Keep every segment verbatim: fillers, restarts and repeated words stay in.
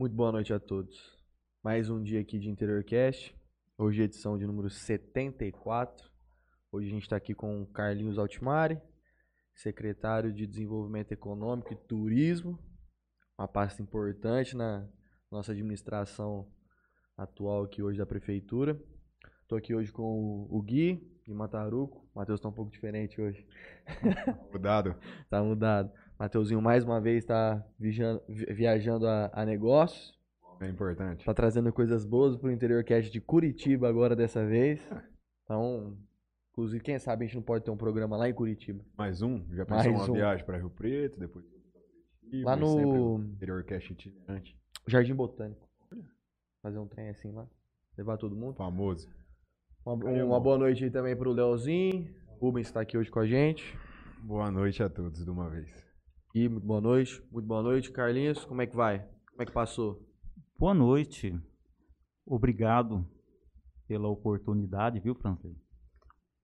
Muito boa noite a todos. Mais um dia aqui de InteriorCast. Hoje é edição de número setenta e quatro. Hoje a gente está aqui com o Carlinhos Altimari, secretário de Desenvolvimento Econômico e Turismo. Uma pasta importante na nossa administração atual aqui hoje da Prefeitura. Estou aqui hoje com o Gui, de Mataruco. O Matheus está um pouco diferente hoje. Mudado. Tá mudado. Mateuzinho, mais uma vez, está viajando a, a negócios. É importante. Está trazendo coisas boas para o InteriorCast de Curitiba agora dessa vez. Então, inclusive, quem sabe a gente não pode ter um programa lá em Curitiba. Mais um? Já pensou mais uma um. viagem para Rio Preto, depois para Curitiba. Lá no InteriorCast itinerante. Jardim Botânico. Fazer um trem assim lá. Levar todo mundo. Famoso. Uma, um, uma boa noite aí também para o Leozinho. Rubens está aqui hoje com a gente. Boa noite a todos de uma vez. E muito boa noite, muito boa noite, Carlinhos, como é que vai? Como é que passou? Boa noite, obrigado pela oportunidade, viu, Franklin?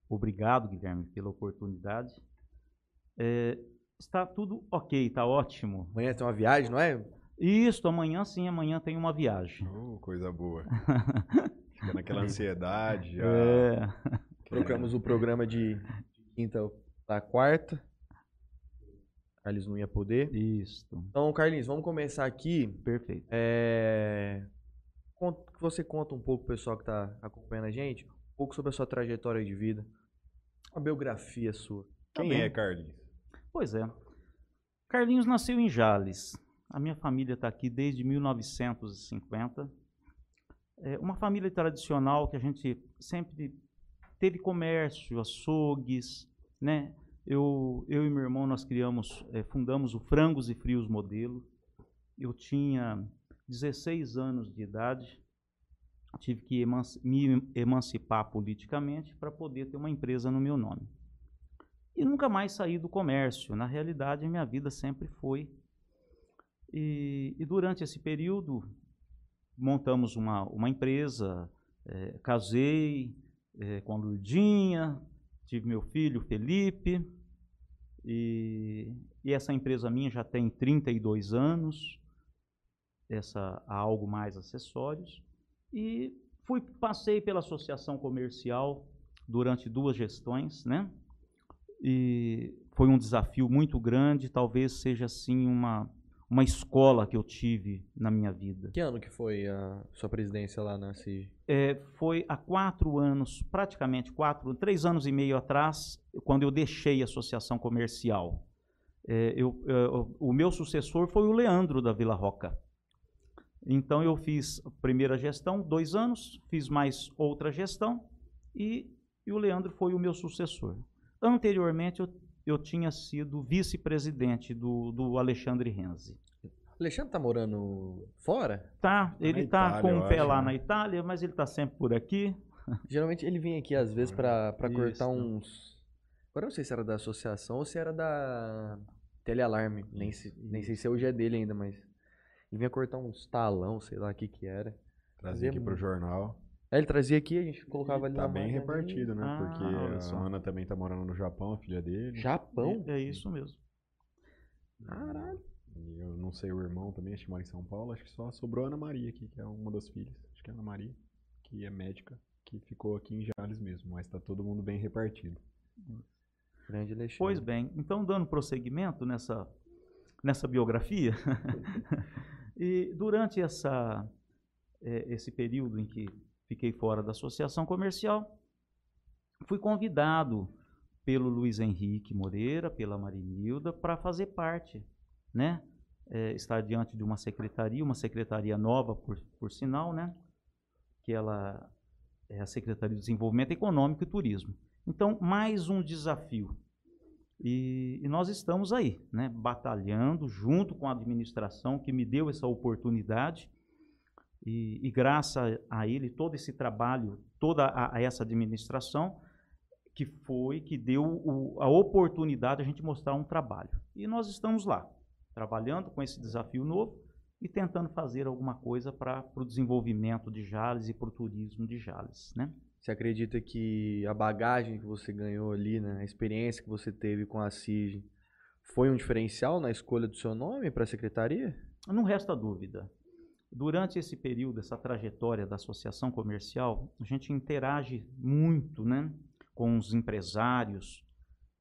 Obrigado, Guilherme, pela oportunidade. É, está tudo ok, está ótimo. Amanhã tem uma viagem, não é? Isso, amanhã sim, amanhã tem uma viagem. Oh, coisa boa. Fica naquela ansiedade. Já. É. Trocamos o programa de quinta para quarta. Carlinhos não ia poder. Isso. Então, Carlinhos, vamos começar aqui. Perfeito. É... Você conta um pouco, pessoal que está acompanhando a gente, um pouco sobre a sua trajetória de vida, a biografia sua. Quem Também. é Carlinhos? Pois é. Carlinhos nasceu em Jales. A minha família está aqui desde mil novecentos e cinquenta. É uma família tradicional que a gente sempre teve comércio, açougues, né? Eu, eu e meu irmão, nós criamos, eh, fundamos o Frangos e Frios Modelo. Eu tinha dezesseis anos de idade, tive que emanci- me emancipar politicamente para poder ter uma empresa no meu nome. E nunca mais saí do comércio. Na realidade, a minha vida sempre foi. E, e durante esse período, montamos uma, uma empresa, eh, casei eh, com a Lurdinha, tive meu filho, Felipe. E, e essa empresa minha já tem trinta e dois anos, essa a Algo Mais Acessórios, e fui, passei pela Associação Comercial durante duas gestões, né? E foi um desafio muito grande, talvez seja assim uma, uma escola que eu tive na minha vida. Que ano que foi a sua presidência lá na C I G? É, foi há quatro anos, praticamente quatro, três anos e meio atrás, quando eu deixei a Associação Comercial. É, eu, eu, o meu sucessor foi o Leandro da Vila Roca. Então, eu fiz a primeira gestão, dois anos, fiz mais outra gestão e, e o Leandro foi o meu sucessor. Anteriormente, eu, eu tinha sido vice-presidente do, do Alexandre Renzi. Alexandre está morando fora? Tá, ele está com o pé lá na Itália, mas ele está sempre por aqui. Geralmente ele vem aqui às vezes para cortar uns... Agora eu não sei se era da associação ou se era da Telealarme, nem, se, nem sei se hoje é dele ainda, mas... Ele vinha cortar uns talão, sei lá o que que era. Trazia aqui para o jornal. É, ele trazia aqui, a gente colocava ali na mão. Tá bem repartido, né? Porque a Ana também está morando no Japão, a filha dele. Japão? É isso mesmo. Caralho. Eu não sei, o irmão também, acho que mora em São Paulo. Acho que só sobrou a Ana Maria aqui, que é uma das filhas. Acho que é a Ana Maria, que é médica, que ficou aqui em Jales mesmo. Mas está todo mundo bem repartido. Grande Alexandre. Pois bem, então dando prosseguimento nessa, nessa biografia. E durante essa, esse período em que fiquei fora da Associação Comercial, fui convidado pelo Luiz Henrique Moreira, pela Marinilda, para fazer parte, né? É, estar diante de uma secretaria, uma secretaria nova, por, por sinal, né? Que ela é a Secretaria de Desenvolvimento Econômico e Turismo. Então, mais um desafio. E, e nós estamos aí, né? Batalhando junto com a administração que me deu essa oportunidade. E, e graças a ele, todo esse trabalho, toda a, a essa administração, que foi, que deu o, a oportunidade de a gente mostrar um trabalho. E nós estamos lá, trabalhando com esse desafio novo e tentando fazer alguma coisa para o desenvolvimento de Jales e para o turismo de Jales, né? Você acredita que a bagagem que você ganhou ali, né, a experiência que você teve com a C I G, foi um diferencial na escolha do seu nome para a secretaria? Não resta dúvida. Durante esse período, essa trajetória da associação comercial, a gente interage muito, né, com os empresários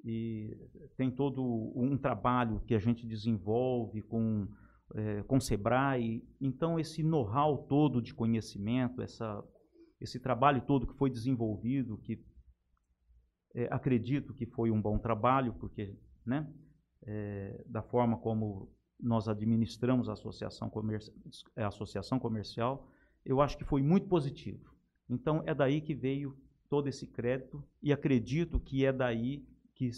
e tem todo um trabalho que a gente desenvolve com, é, com o SEBRAE. Então, esse know-how todo de conhecimento, essa, esse trabalho todo que foi desenvolvido, que é, acredito que foi um bom trabalho, porque, né, é, da forma como nós administramos a associação, comerci- a associação comercial, eu acho que foi muito positivo. Então, é daí que veio todo esse crédito e acredito que é daí que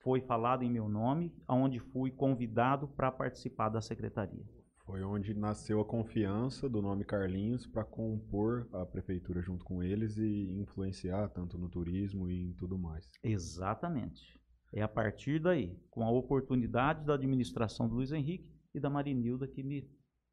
foi falado em meu nome, onde fui convidado para participar da secretaria. Foi onde nasceu a confiança do nome Carlinhos para compor a prefeitura junto com eles e influenciar tanto no turismo e em tudo mais. Exatamente. É a partir daí, com a oportunidade da administração do Luiz Henrique e da Marinilda, que me,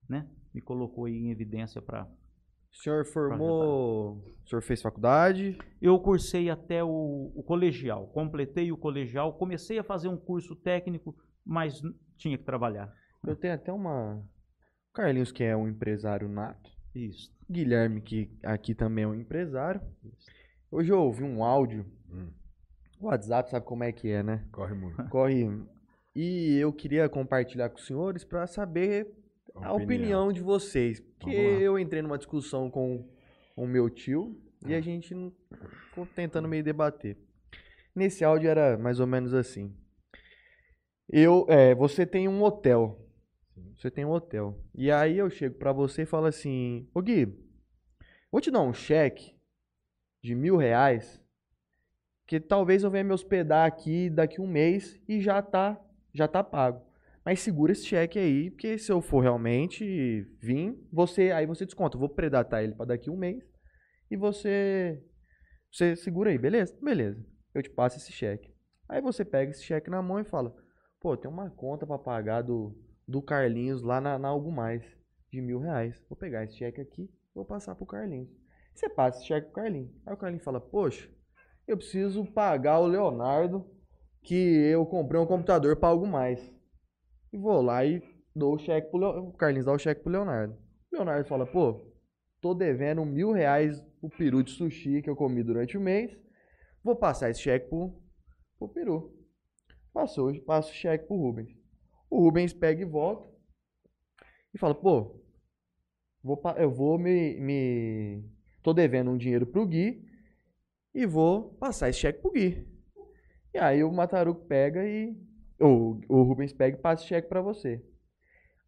né, me colocou aí em evidência para... O senhor formou... O senhor fez faculdade? Eu cursei até o, o colegial, completei o colegial, comecei a fazer um curso técnico, mas tinha que trabalhar. Eu tenho até uma... O Carlinhos, que é um empresário nato. Isso. Guilherme, que aqui também é um empresário. Isso. Hoje eu ouvi um áudio... Hum. O WhatsApp sabe como é que é, né? Corre muito. Corre. E eu queria compartilhar com os senhores para saber a opinião. opinião de vocês. Porque eu entrei numa discussão com o meu tio ah. e a gente ficou tentando meio debater. Nesse áudio era mais ou menos assim. Eu, é, você tem um hotel. Você tem um hotel. E aí eu chego para você e falo assim, ô Gui, vou te dar um cheque de mil reais... Porque talvez eu venha me hospedar aqui daqui um mês e já tá, já tá pago. Mas segura esse cheque aí, porque se eu for realmente vir, você, aí você desconta. Eu vou predatar ele para daqui um mês e você, você segura aí, beleza? Beleza, eu te passo esse cheque. Aí você pega esse cheque na mão e fala, pô, tem uma conta para pagar do, do Carlinhos lá na, na Algo Mais, de mil reais. Vou pegar esse cheque aqui, vou passar pro Carlinhos. Você passa esse cheque pro Carlinhos. Aí o Carlinhos fala, poxa, eu preciso pagar o Leonardo que eu comprei um computador para Algo Mais. E vou lá e dou o cheque pro Leonardo. O Carlinhos dá o cheque pro Leonardo. O Leonardo fala, pô, tô devendo mil reais o peru de sushi que eu comi durante o mês. Vou passar esse cheque pro, pro peru. Passou, passo o cheque pro Rubens. O Rubens pega e volta. E fala, pô, vou, eu vou me, me... tô devendo um dinheiro pro Gui. E vou passar esse cheque pro Gui. E aí o Mataruco pega e... Ou o Rubens pega e passa o cheque pra você.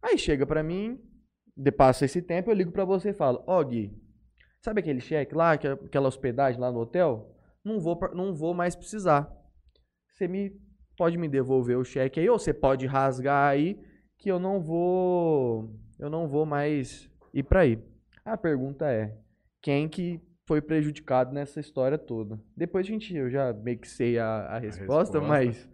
Aí chega pra mim, passa esse tempo, eu ligo pra você e falo, ó, Gui, sabe aquele cheque lá, aquela hospedagem lá no hotel? Não vou, não vou mais precisar. Você me, pode me devolver o cheque aí, ou você pode rasgar aí, que eu não vou, eu não vou mais ir pra aí. A pergunta é, quem que... foi prejudicado nessa história toda. Depois a gente, eu já meio que sei a, a, resposta, a resposta, mas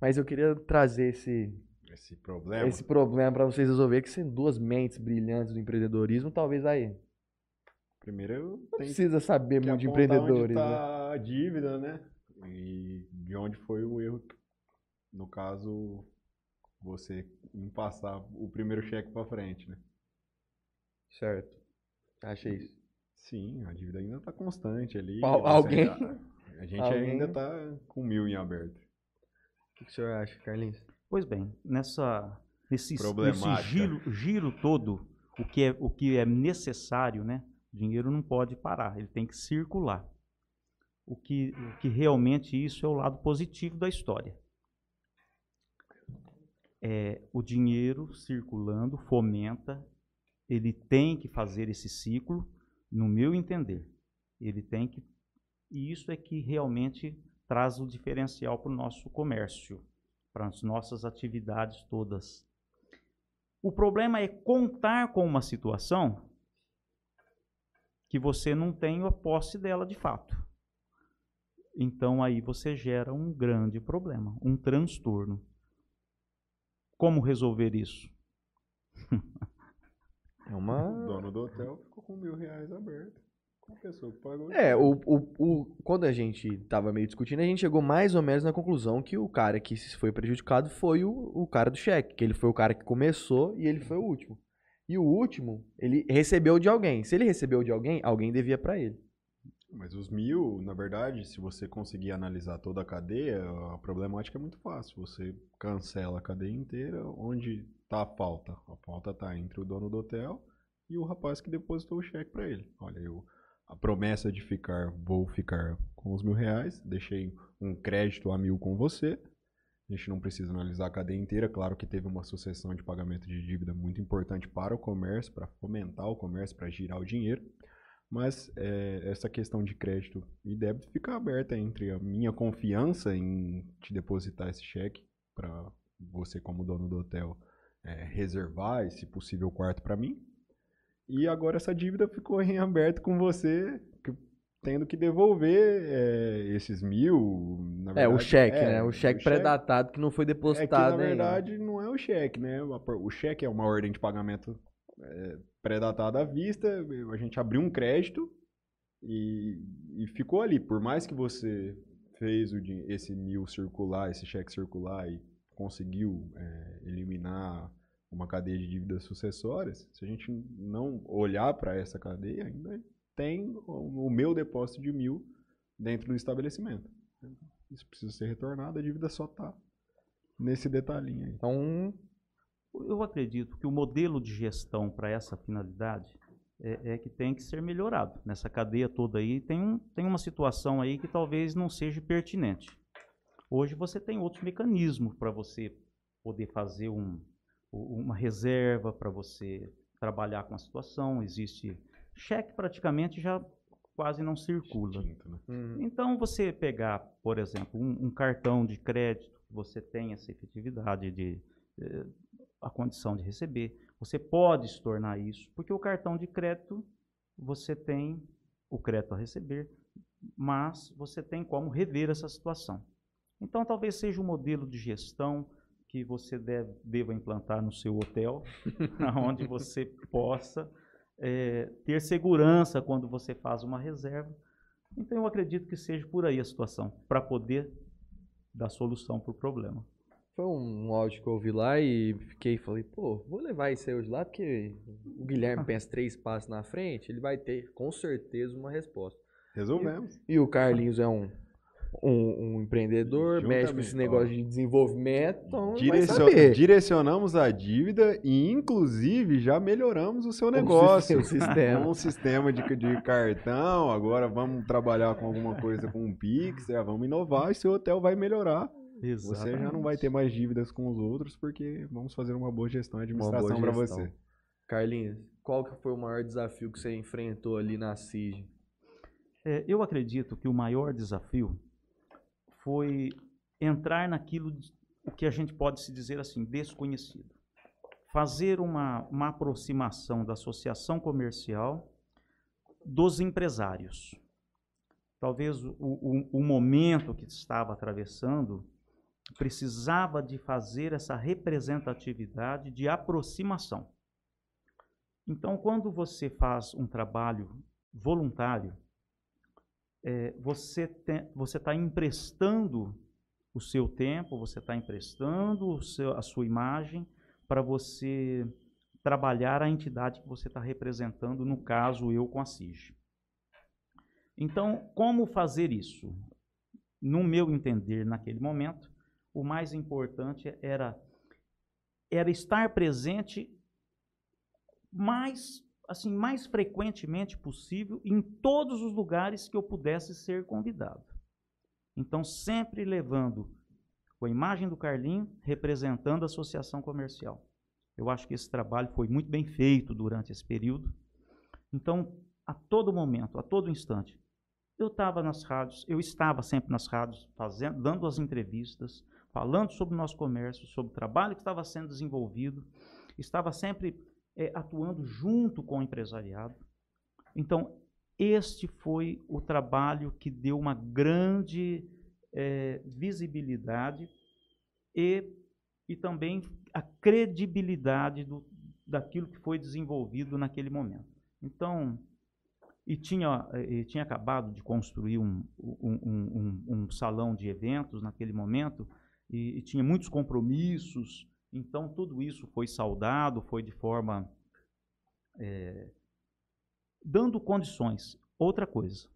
mas eu queria trazer esse esse problema, esse problema para vocês resolver, que são duas mentes brilhantes do empreendedorismo, talvez aí. Primeiro, eu não precisa saber muito de empreendedores, onde tá, né? A dívida, né? E de onde foi o erro? No caso, você não passar o primeiro cheque para frente, né? Certo. Achei isso. Sim, a dívida ainda está constante ali. Alguém? Ainda, a gente Alguém? ainda está com mil em aberto. O que, que o senhor acha, Carlinhos? Pois bem, nessa, nesse, nesse giro, giro todo, o que, é, o que é necessário, né? O dinheiro não pode parar, ele tem que circular. O que, o que realmente isso é o lado positivo da história. É, o dinheiro circulando, fomenta, ele tem que fazer esse ciclo. No meu entender, ele tem que... E isso é que realmente traz o diferencial para o nosso comércio, para as nossas atividades todas. O problema é contar com uma situação que você não tem a posse dela de fato. Então, aí você gera um grande problema, um transtorno. Como resolver isso? É uma... O dono do hotel ficou com mil reais aberto. Com a pessoa que pagou. É, o, o, o, quando a gente tava meio discutindo, a gente chegou mais ou menos na conclusão que o cara que foi prejudicado foi o, o cara do cheque. Que ele foi o cara que começou e ele foi o último. E o último, ele recebeu de alguém. Se ele recebeu de alguém, alguém devia para ele. Mas os mil, na verdade, se você conseguir analisar toda a cadeia, a problemática é muito fácil. Você cancela a cadeia inteira, onde está a falta? A falta está entre o dono do hotel e o rapaz que depositou o cheque para ele. Olha, eu, a promessa de ficar, vou ficar com os mil reais, deixei um crédito a mil com você. A gente não precisa analisar a cadeia inteira. Claro que teve uma sucessão de pagamento de dívida muito importante para o comércio, para fomentar o comércio, para girar o dinheiro. Mas é, essa questão de crédito e débito fica aberta entre a minha confiança em te depositar esse cheque para você, como dono do hotel, é, reservar esse possível quarto para mim. E agora essa dívida ficou em aberto com você, que, tendo que devolver é, esses mil... Na verdade, é, o cheque, é, né? O cheque pré-datado que não foi depositado. É que, na verdade, não é o cheque, né? O cheque é uma ordem de pagamento... É, pré-datada à vista, a gente abriu um crédito e, e ficou ali. Por mais que você fez o, esse mil circular, esse cheque circular e conseguiu é, eliminar uma cadeia de dívidas sucessórias, se a gente não olhar para essa cadeia, ainda tem o, o meu depósito de mil dentro do estabelecimento. Isso precisa ser retornado, a dívida só está nesse detalhinho aí. Então... Eu acredito que o modelo de gestão para essa finalidade é, é que tem que ser melhorado. Nessa cadeia toda aí tem, um, tem uma situação aí que talvez não seja pertinente. Hoje você tem outros mecanismos para você poder fazer um, uma reserva, para você trabalhar com a situação. Existe cheque, praticamente já quase não circula. Extinto, né? Hum. Então você pegar, por exemplo, um, um cartão de crédito, você tem essa efetividade de... Eh, a condição de receber, você pode se tornar isso, porque o cartão de crédito, você tem o crédito a receber, mas você tem como rever essa situação. Então, talvez seja um modelo de gestão que você deve, deva implantar no seu hotel, onde você possa é, ter segurança quando você faz uma reserva. Então, eu acredito que seja por aí a situação, para poder dar solução para o problema. Foi um áudio que eu ouvi lá e fiquei, falei, pô, vou levar isso aí hoje lá, porque o Guilherme pensa três passos na frente, ele vai ter, com certeza, uma resposta. Resolvemos. E, e o Carlinhos é um, um, um empreendedor, juntamente, mexe com esse negócio ó, de desenvolvimento, então Direcion, direcionamos a dívida e, inclusive, já melhoramos o seu negócio. O sistema. Um sistema de, de cartão, agora vamos trabalhar com alguma coisa, com um Pix, é, vamos inovar e seu hotel vai melhorar. Exatamente. Você já não vai ter mais dívidas com os outros, porque vamos fazer uma boa gestão e administração para você. Carlinhos, qual que foi o maior desafio que você enfrentou ali na C I G? É, eu acredito que o maior desafio foi entrar naquilo de, o que a gente pode se dizer assim, desconhecido. Fazer uma, uma aproximação da associação comercial dos empresários. Talvez o, o, o momento que estava atravessando precisava de fazer essa representatividade de aproximação. Então, quando você faz um trabalho voluntário, é, você tem, você está emprestando o seu tempo, você está emprestando o seu, a sua imagem para você trabalhar a entidade que você está representando, no caso, eu com a C I G. Então, como fazer isso? No meu entender, naquele momento, o mais importante era, era estar presente mais, assim, mais frequentemente possível em todos os lugares que eu pudesse ser convidado. Então, sempre levando a imagem do Carlinhos, representando a associação comercial. Eu acho que esse trabalho foi muito bem feito durante esse período. Então, a todo momento, a todo instante, eu estava nas rádios, eu estava sempre nas rádios, fazendo, dando as entrevistas, falando sobre o nosso comércio, sobre o trabalho que estava sendo desenvolvido, estava sempre é, atuando junto com o empresariado. Então, este foi o trabalho que deu uma grande é, visibilidade e, e também a credibilidade do, daquilo que foi desenvolvido naquele momento. Então, e tinha, e tinha acabado de construir um, um, um, um, um salão de eventos naquele momento, e, e tinha muitos compromissos, então tudo isso foi saudado, foi de forma é, dando condições. Outra coisa,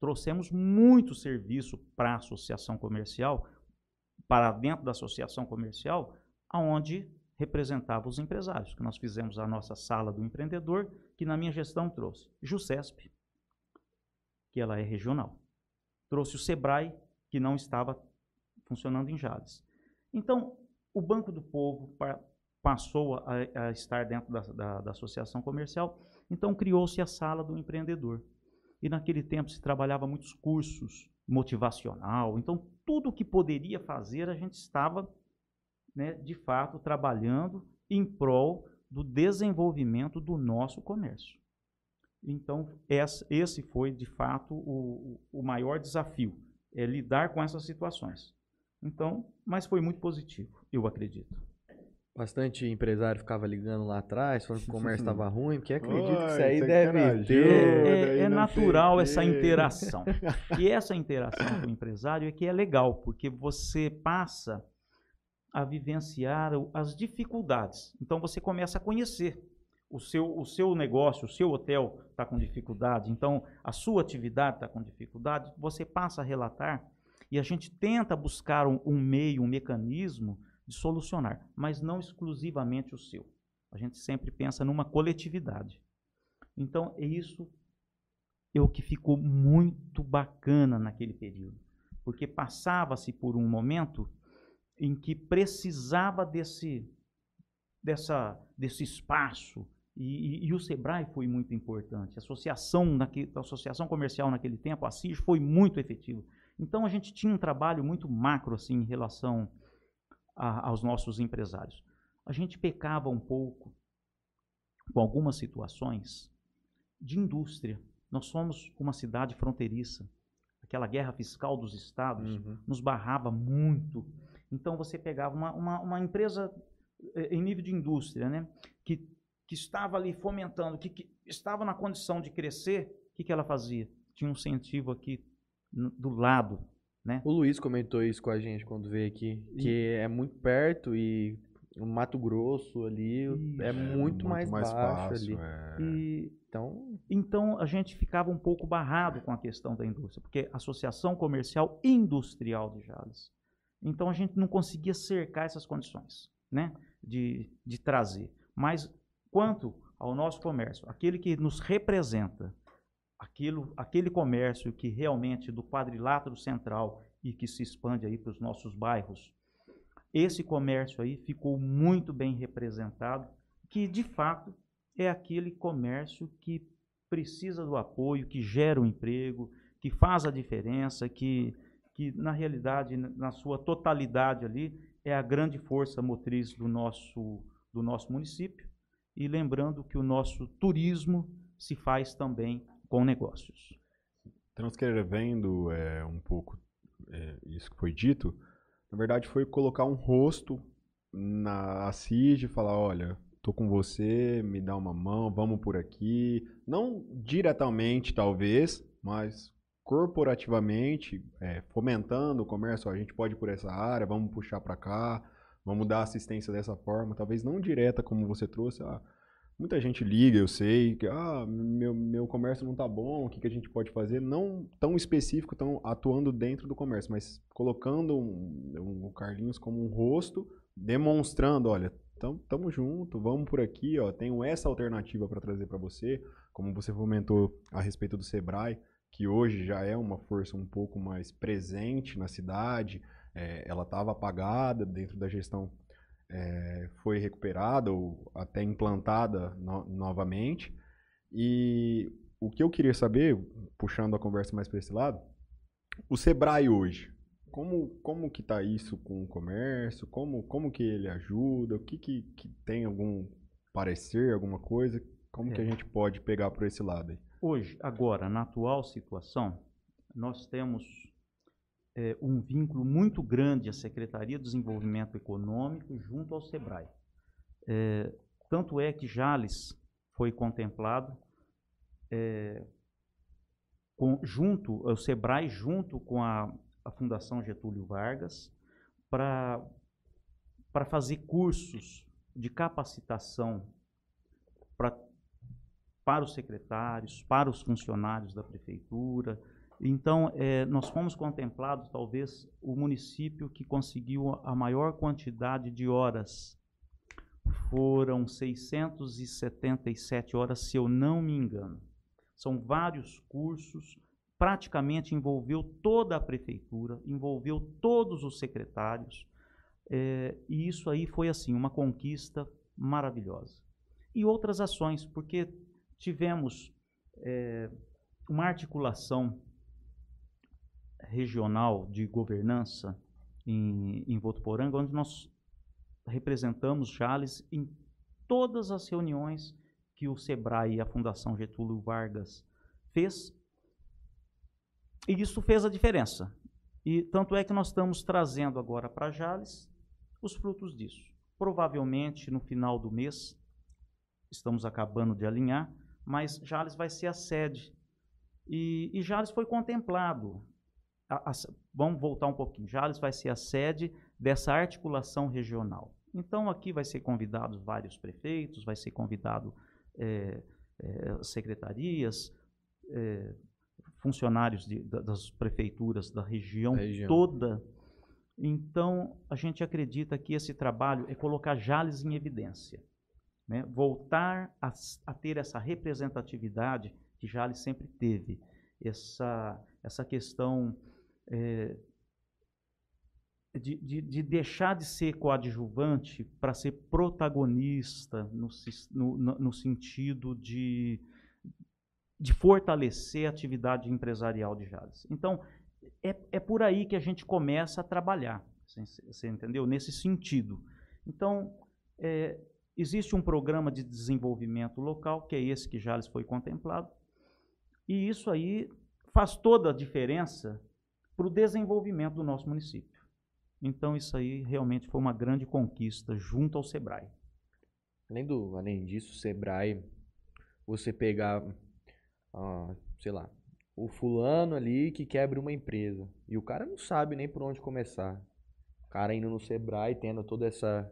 trouxemos muito serviço para a associação comercial, para dentro da associação comercial, aonde representava os empresários, que nós fizemos a nossa Sala do Empreendedor, que na minha gestão trouxe JUCESP, que ela é regional. Trouxe o SEBRAE, que não estava funcionando em Jales. Então, o Banco do Povo pra, passou a, a estar dentro da, da, da associação comercial, então criou-se a Sala do Empreendedor. E naquele tempo se trabalhava muitos cursos motivacional, então tudo o que poderia fazer a gente estava, né, de fato, trabalhando em prol do desenvolvimento do nosso comércio. Então, esse foi, de fato, o, o maior desafio, é lidar com essas situações. Então, mas foi muito positivo, eu acredito. Bastante empresário ficava ligando lá atrás, falando que o comércio estava ruim, porque acredito que isso aí isso deve ter. É, é natural essa interação. E essa interação com o empresário é que é legal, porque você passa a vivenciar as dificuldades. Então, você começa a conhecer. O seu, o seu negócio, o seu hotel está com dificuldade, então a sua atividade está com dificuldade, você passa a relatar e a gente tenta buscar um, um meio, um mecanismo de solucionar, mas não exclusivamente o seu. A gente sempre pensa numa coletividade. Então, é isso é o que ficou muito bacana naquele período, porque passava-se por um momento em que precisava desse, dessa, desse espaço. E, e, e o SEBRAE foi muito importante. A associação, naquele, a associação comercial naquele tempo, a C I G, foi muito efetiva. Então, a gente tinha um trabalho muito macro assim, em relação a, aos nossos empresários. A gente pecava um pouco com algumas situações de indústria. Nós somos uma cidade fronteiriça. Aquela guerra fiscal dos estados uhum. nos barrava muito. Então, você pegava uma, uma, uma empresa em nível de indústria, né, que que estava ali fomentando, que, que estava na condição de crescer, o que, que ela fazia? Tinha um incentivo aqui no, do lado. Né? O Luiz comentou isso com a gente quando veio aqui, que e... é muito perto e o Mato Grosso ali isso. é muito, é, muito mais, mais baixo fácil, ali. É. E, então... então a gente ficava um pouco barrado com a questão da indústria, porque Associação Comercial Industrial de Jales. Então a gente não conseguia cercar essas condições, né, de, de trazer. Mas quanto ao nosso comércio, aquele que nos representa, aquilo, aquele comércio que realmente do quadrilátero central e que se expande aí para os nossos bairros, esse comércio aí ficou muito bem representado, que de fato é aquele comércio que precisa do apoio, que gera o emprego, que faz a diferença, que, que na realidade, na sua totalidade ali, é a grande força motriz do nosso, do nosso município. E lembrando que o nosso turismo se faz também com negócios. Transcrevendo é, um pouco é, isso que foi dito, na verdade foi colocar um rosto na C I G e falar, olha, estou com você, me dá uma mão, vamos por aqui. Não diretamente, talvez, mas corporativamente, é, fomentando o comércio, ó, a gente pode ir por essa área, vamos puxar para cá. Vamos dar assistência dessa forma, talvez não direta como você trouxe. Ah, muita gente liga, eu sei, que ah, meu, meu comércio não está bom, o que, que a gente pode fazer? Não tão específico, tão atuando dentro do comércio, mas colocando um, um, o Carlinhos como um rosto, demonstrando, olha, estamos juntos, vamos por aqui, ó, tenho essa alternativa para trazer para você, como você comentou a respeito do SEBRAE, que hoje já é uma força um pouco mais presente na cidade. É, ela estava apagada dentro da gestão, é, foi recuperada ou até implantada no, novamente. E o que eu queria saber, puxando a conversa mais para esse lado, o SEBRAE hoje, como, como que está isso com o comércio, como, como que ele ajuda, o que, que, que tem algum parecer, alguma coisa, como é. que a gente pode pegar por esse lado aí? Hoje, agora, na atual situação, nós temos... É, um vínculo muito grande à Secretaria de Desenvolvimento Econômico junto ao SEBRAE. É, tanto é que Jales foi contemplado é, com, junto ao SEBRAE, junto com a, a Fundação Getúlio Vargas, para para fazer cursos de capacitação para para os secretários, para os funcionários da prefeitura. Então, é, nós fomos contemplados, talvez, o município que conseguiu a maior quantidade de horas. Foram seiscentas e setenta e sete horas, se eu não me engano. São vários cursos, praticamente envolveu toda a prefeitura, envolveu todos os secretários, é, e isso aí foi, assim, uma conquista maravilhosa. E outras ações, porque tivemos é, uma articulação regional de governança em, em Votuporanga, onde nós representamos Jales em todas as reuniões que o SEBRAE e a Fundação Getúlio Vargas fez, e isso fez a diferença. E tanto é que nós estamos trazendo agora para Jales os frutos disso. Provavelmente no final do mês, estamos acabando de alinhar, mas Jales vai ser a sede. E, e Jales foi contemplado. A, a, vamos voltar um pouquinho. Jales vai ser a sede dessa articulação regional. Então, aqui vai ser convidado vários prefeitos, vai ser convidado é, é, secretarias, é, funcionários de, da, das prefeituras da região, da região toda. Então, a gente acredita que esse trabalho é colocar Jales em evidência, né? Voltar a, a ter essa representatividade que Jales sempre teve, essa, essa questão é, de, de, de deixar de ser coadjuvante para ser protagonista no, no, no sentido de, de fortalecer a atividade empresarial de Jales. Então, é, é por aí que a gente começa a trabalhar, você entendeu? Nesse sentido. Então, é, existe um programa de desenvolvimento local, que é esse que Jales foi contemplado, e isso aí faz toda a diferença para o desenvolvimento do nosso município. Então, isso aí realmente foi uma grande conquista junto ao SEBRAE. Além, do, além disso, o SEBRAE, você pegar, ah, sei lá, o fulano ali que quer abrir uma empresa, e o cara não sabe nem por onde começar. O cara indo no SEBRAE, tendo toda essa,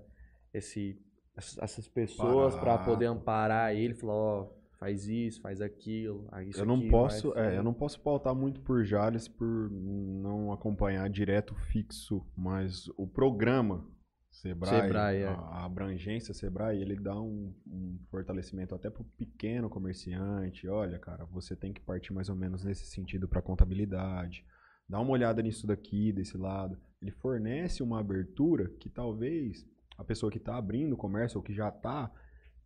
esse, essas pessoas para poder amparar ele, falar, ó... Oh, faz isso, faz aquilo, isso eu não aqui, posso, faz, é, né? Eu não posso pautar muito por Jales por não acompanhar direto fixo, mas o programa SEBRAE, SEBRAE a, é. a abrangência SEBRAE, ele dá um, um fortalecimento até para o pequeno comerciante. Olha, cara, você tem que partir mais ou menos nesse sentido para contabilidade. Dá uma olhada nisso daqui, desse lado. Ele fornece uma abertura que talvez a pessoa que está abrindo o comércio ou que já está...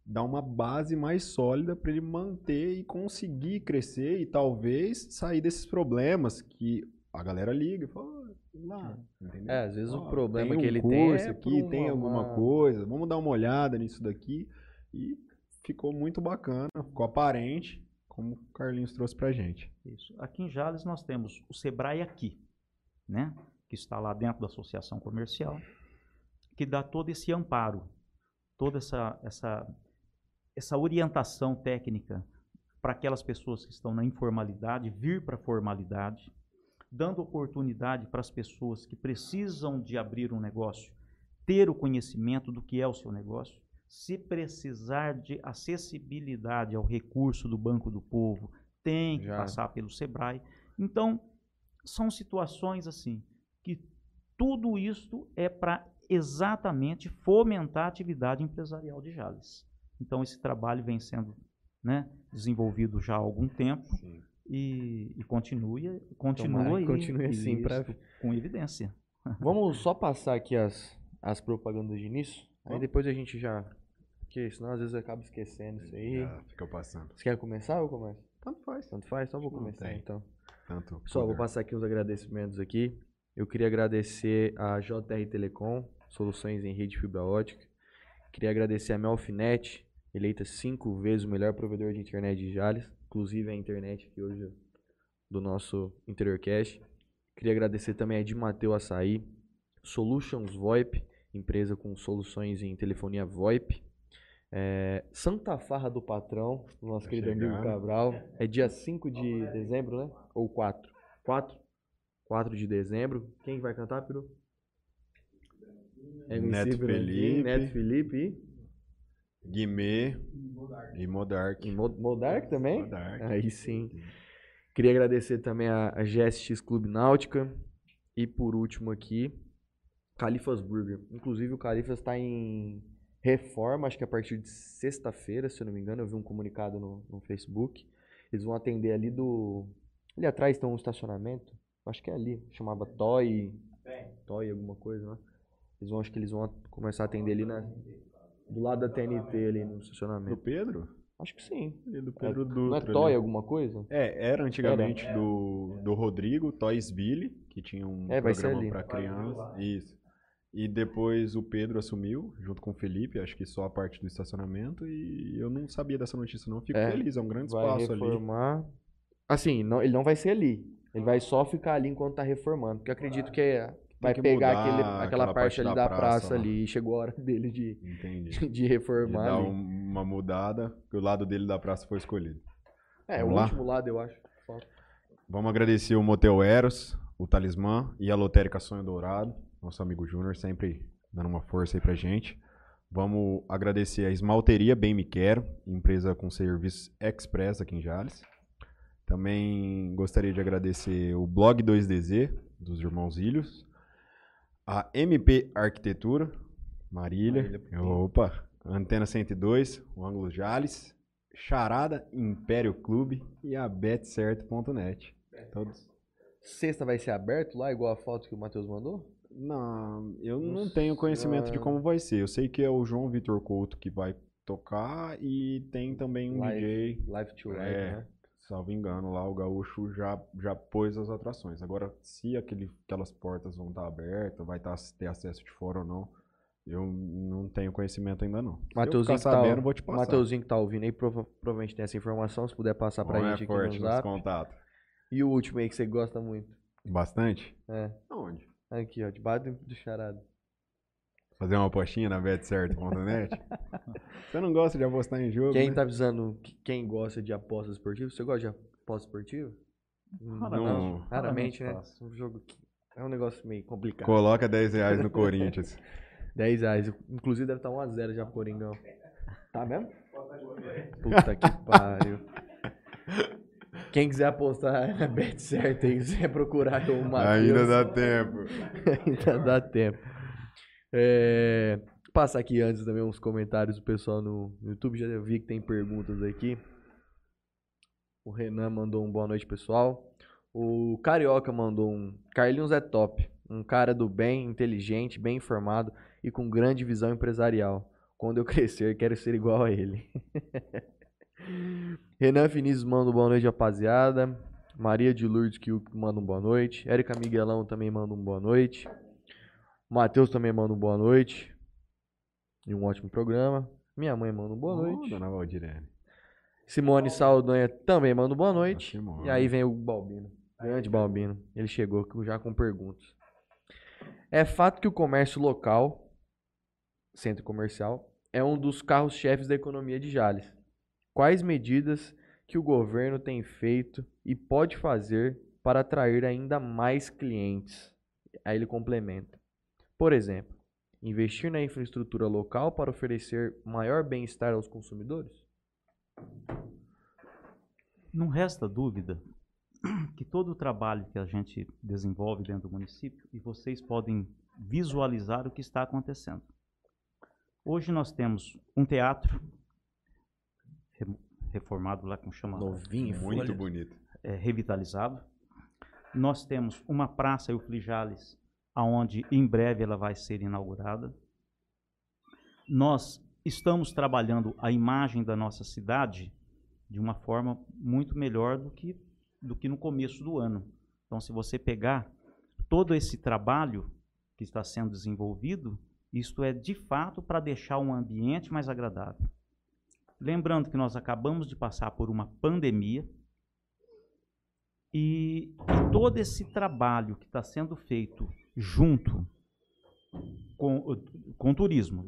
dá uma base mais sólida para ele manter e conseguir crescer e talvez sair desses problemas que a galera liga e fala, lá, entendeu? É, às vezes o problema que ele tem é aqui, tem alguma coisa, vamos dar uma olhada nisso daqui. E ficou muito bacana, ficou aparente, como o Carlinhos trouxe para a gente. Isso. Aqui em Jales nós temos o SEBRAE aqui, né? Que está lá dentro da Associação Comercial, que dá todo esse amparo, toda essa... essa essa orientação técnica para aquelas pessoas que estão na informalidade, vir para a formalidade, dando oportunidade para as pessoas que precisam de abrir um negócio, ter o conhecimento do que é o seu negócio, se precisar de acessibilidade ao recurso do Banco do Povo, tem que Já. passar pelo SEBRAE. Então, são situações assim, que tudo isto é para exatamente fomentar a atividade empresarial de Jales. Então, esse trabalho vem sendo, né, desenvolvido já há algum tempo e, e continue, continua Tomara, e, continue assim e pra... com evidência. Vamos só passar aqui as, as propagandas de início, aí depois a gente já... Porque senão às vezes eu acabo esquecendo isso aí. Ah, fica passando. Você quer começar ou eu começo? Tanto faz. Tanto faz? Só vou começar então. Tanto só vou passar aqui os agradecimentos aqui. Eu queria agradecer a J R Telecom, soluções em rede fibra ótica. Queria agradecer a Melfinet, eleita cinco vezes o melhor provedor de internet de Jales, inclusive a internet aqui hoje do nosso InteriorCast. Queria agradecer também a de Mateu Açaí, Solutions VoIP, empresa com soluções em telefonia VoIP. É, Santa Farra do Patrão, do nosso tá querido chegando. amigo Cabral. É dia cinco de dezembro, né? Ou quatro? quatro? quatro de dezembro. Quem vai cantar, Piru? É Neto Felipe. Neto Felipe. Guimê e Modark. E Modark também? Modark. Aí sim. Queria agradecer também a, a G S X Clube Náutica. E por último aqui, Califas Burger. Inclusive o Califas está em reforma, acho que a partir de sexta-feira, se eu não me engano. Eu vi um comunicado no, no Facebook. Eles vão atender ali do... Ali atrás tem um estacionamento. Acho que é ali. Chamava Toy. Toy alguma coisa, né? Eles vão, acho que eles vão começar a atender ali na... Do lado da T N T ali no estacionamento. Do Pedro? Acho que sim. E do Pedro é, Dutra. Não é Toy ali. Alguma coisa? É, era antigamente era. Do, do Rodrigo, Toys Billy, que tinha um é, programa para criança. Isso. E depois o Pedro assumiu, junto com o Felipe, acho que só a parte do estacionamento. E eu não sabia dessa notícia não, fico é, feliz, é um grande espaço reformar. Ali. Vai reformar... Assim, não, ele não vai ser ali. Ele vai só ficar ali enquanto tá reformando. Porque eu acredito ah. que é... Vai pegar aquele, aquela, aquela parte, parte ali da, da praça, praça ali. E chegou a hora dele de, de, de reformar. De dar ali. Uma mudada. O lado dele da praça foi escolhido. É, Vamos o lá? último lado, eu acho. Falta. Vamos agradecer o Motel Eros, o Talismã e a Lotérica Sonho Dourado. Nosso amigo Júnior sempre dando uma força aí pra gente. Vamos agradecer a Esmalteria Bem Me Quero, empresa com serviço express aqui em Jales. Também gostaria de agradecer o Blog dois D Z, dos Irmãos Ilhos. A M P Arquitetura, Marília, Marília opa, Antena cento e dois, o Ângulo Jales, Charada, Império Clube e a bet certo ponto net. Todos. Sexta vai ser aberto lá, igual a foto que o Matheus mandou? Não, eu não Nossa. tenho conhecimento de como vai ser. Eu sei que é o João Vitor Couto que vai tocar e tem também um live, D J. Live to Live, é, né? Salvo engano, lá o Gaúcho já, já pôs as atrações. Agora, se aquele, aquelas portas vão estar abertas, vai estar, ter acesso de fora ou não, eu não tenho conhecimento ainda não. Mateuzinho que, tá, vou te Mateuzinho que tá ouvindo aí, prova, provavelmente tem essa informação, se puder passar pra não gente é forte aqui no zap. Contato. E o último aí que você gosta muito? Bastante? É. Aonde? Aqui, ó, debaixo do charado. Fazer uma apostinha na bet certo ponto net? Você não gosta de apostar em jogo? Quem né? tá avisando quem gosta de apostas esportivas? Você gosta de aposta esportiva? Não, não. Raramente, né? Faço. Um jogo que é um negócio meio complicado. Coloca dez reais no Corinthians. dez reais. Inclusive deve estar um a zero já pro Coringão. Tá mesmo? Puta que pariu. Quem quiser apostar na BetCerto aí, quiser procurar o Matheus. Ainda dá tempo. Ainda dá tempo. É, passar aqui antes também uns comentários do pessoal no YouTube, já vi que tem perguntas aqui. O Renan mandou um boa noite, pessoal. O Carioca mandou um Carlinhos é top, um cara do bem, inteligente, bem informado e com grande visão empresarial. Quando eu crescer, quero ser igual a ele. Renan Finis manda um boa noite, rapaziada. Maria de Lourdes que manda um boa noite. Érica Miguelão também manda um boa noite. Matheus também manda um boa noite. E um ótimo programa. Minha mãe manda um boa oh, noite. Dona Valdirene. Simone Saldanha também manda um boa noite. E aí vem o Balbino. Grande Balbino. Ele chegou já com perguntas. É fato que o comércio local, centro comercial, é um dos carros-chefes da economia de Jales. Quais medidas que o governo tem feito e pode fazer para atrair ainda mais clientes? Aí ele complementa. Por exemplo, investir na infraestrutura local para oferecer maior bem-estar aos consumidores? Não resta dúvida que todo o trabalho que a gente desenvolve dentro do município, e vocês podem visualizar o que está acontecendo. Hoje nós temos um teatro reformado lá, como chama? Novinho, muito bonito. É, revitalizado. Nós temos uma praça, Eufli Jales, aonde em breve ela vai ser inaugurada. Nós estamos trabalhando a imagem da nossa cidade de uma forma muito melhor do que, do que no começo do ano. Então, se você pegar todo esse trabalho que está sendo desenvolvido, isto é de fato para deixar um ambiente mais agradável. Lembrando que nós acabamos de passar por uma pandemia, e, e todo esse trabalho que está sendo feito junto com, com o turismo,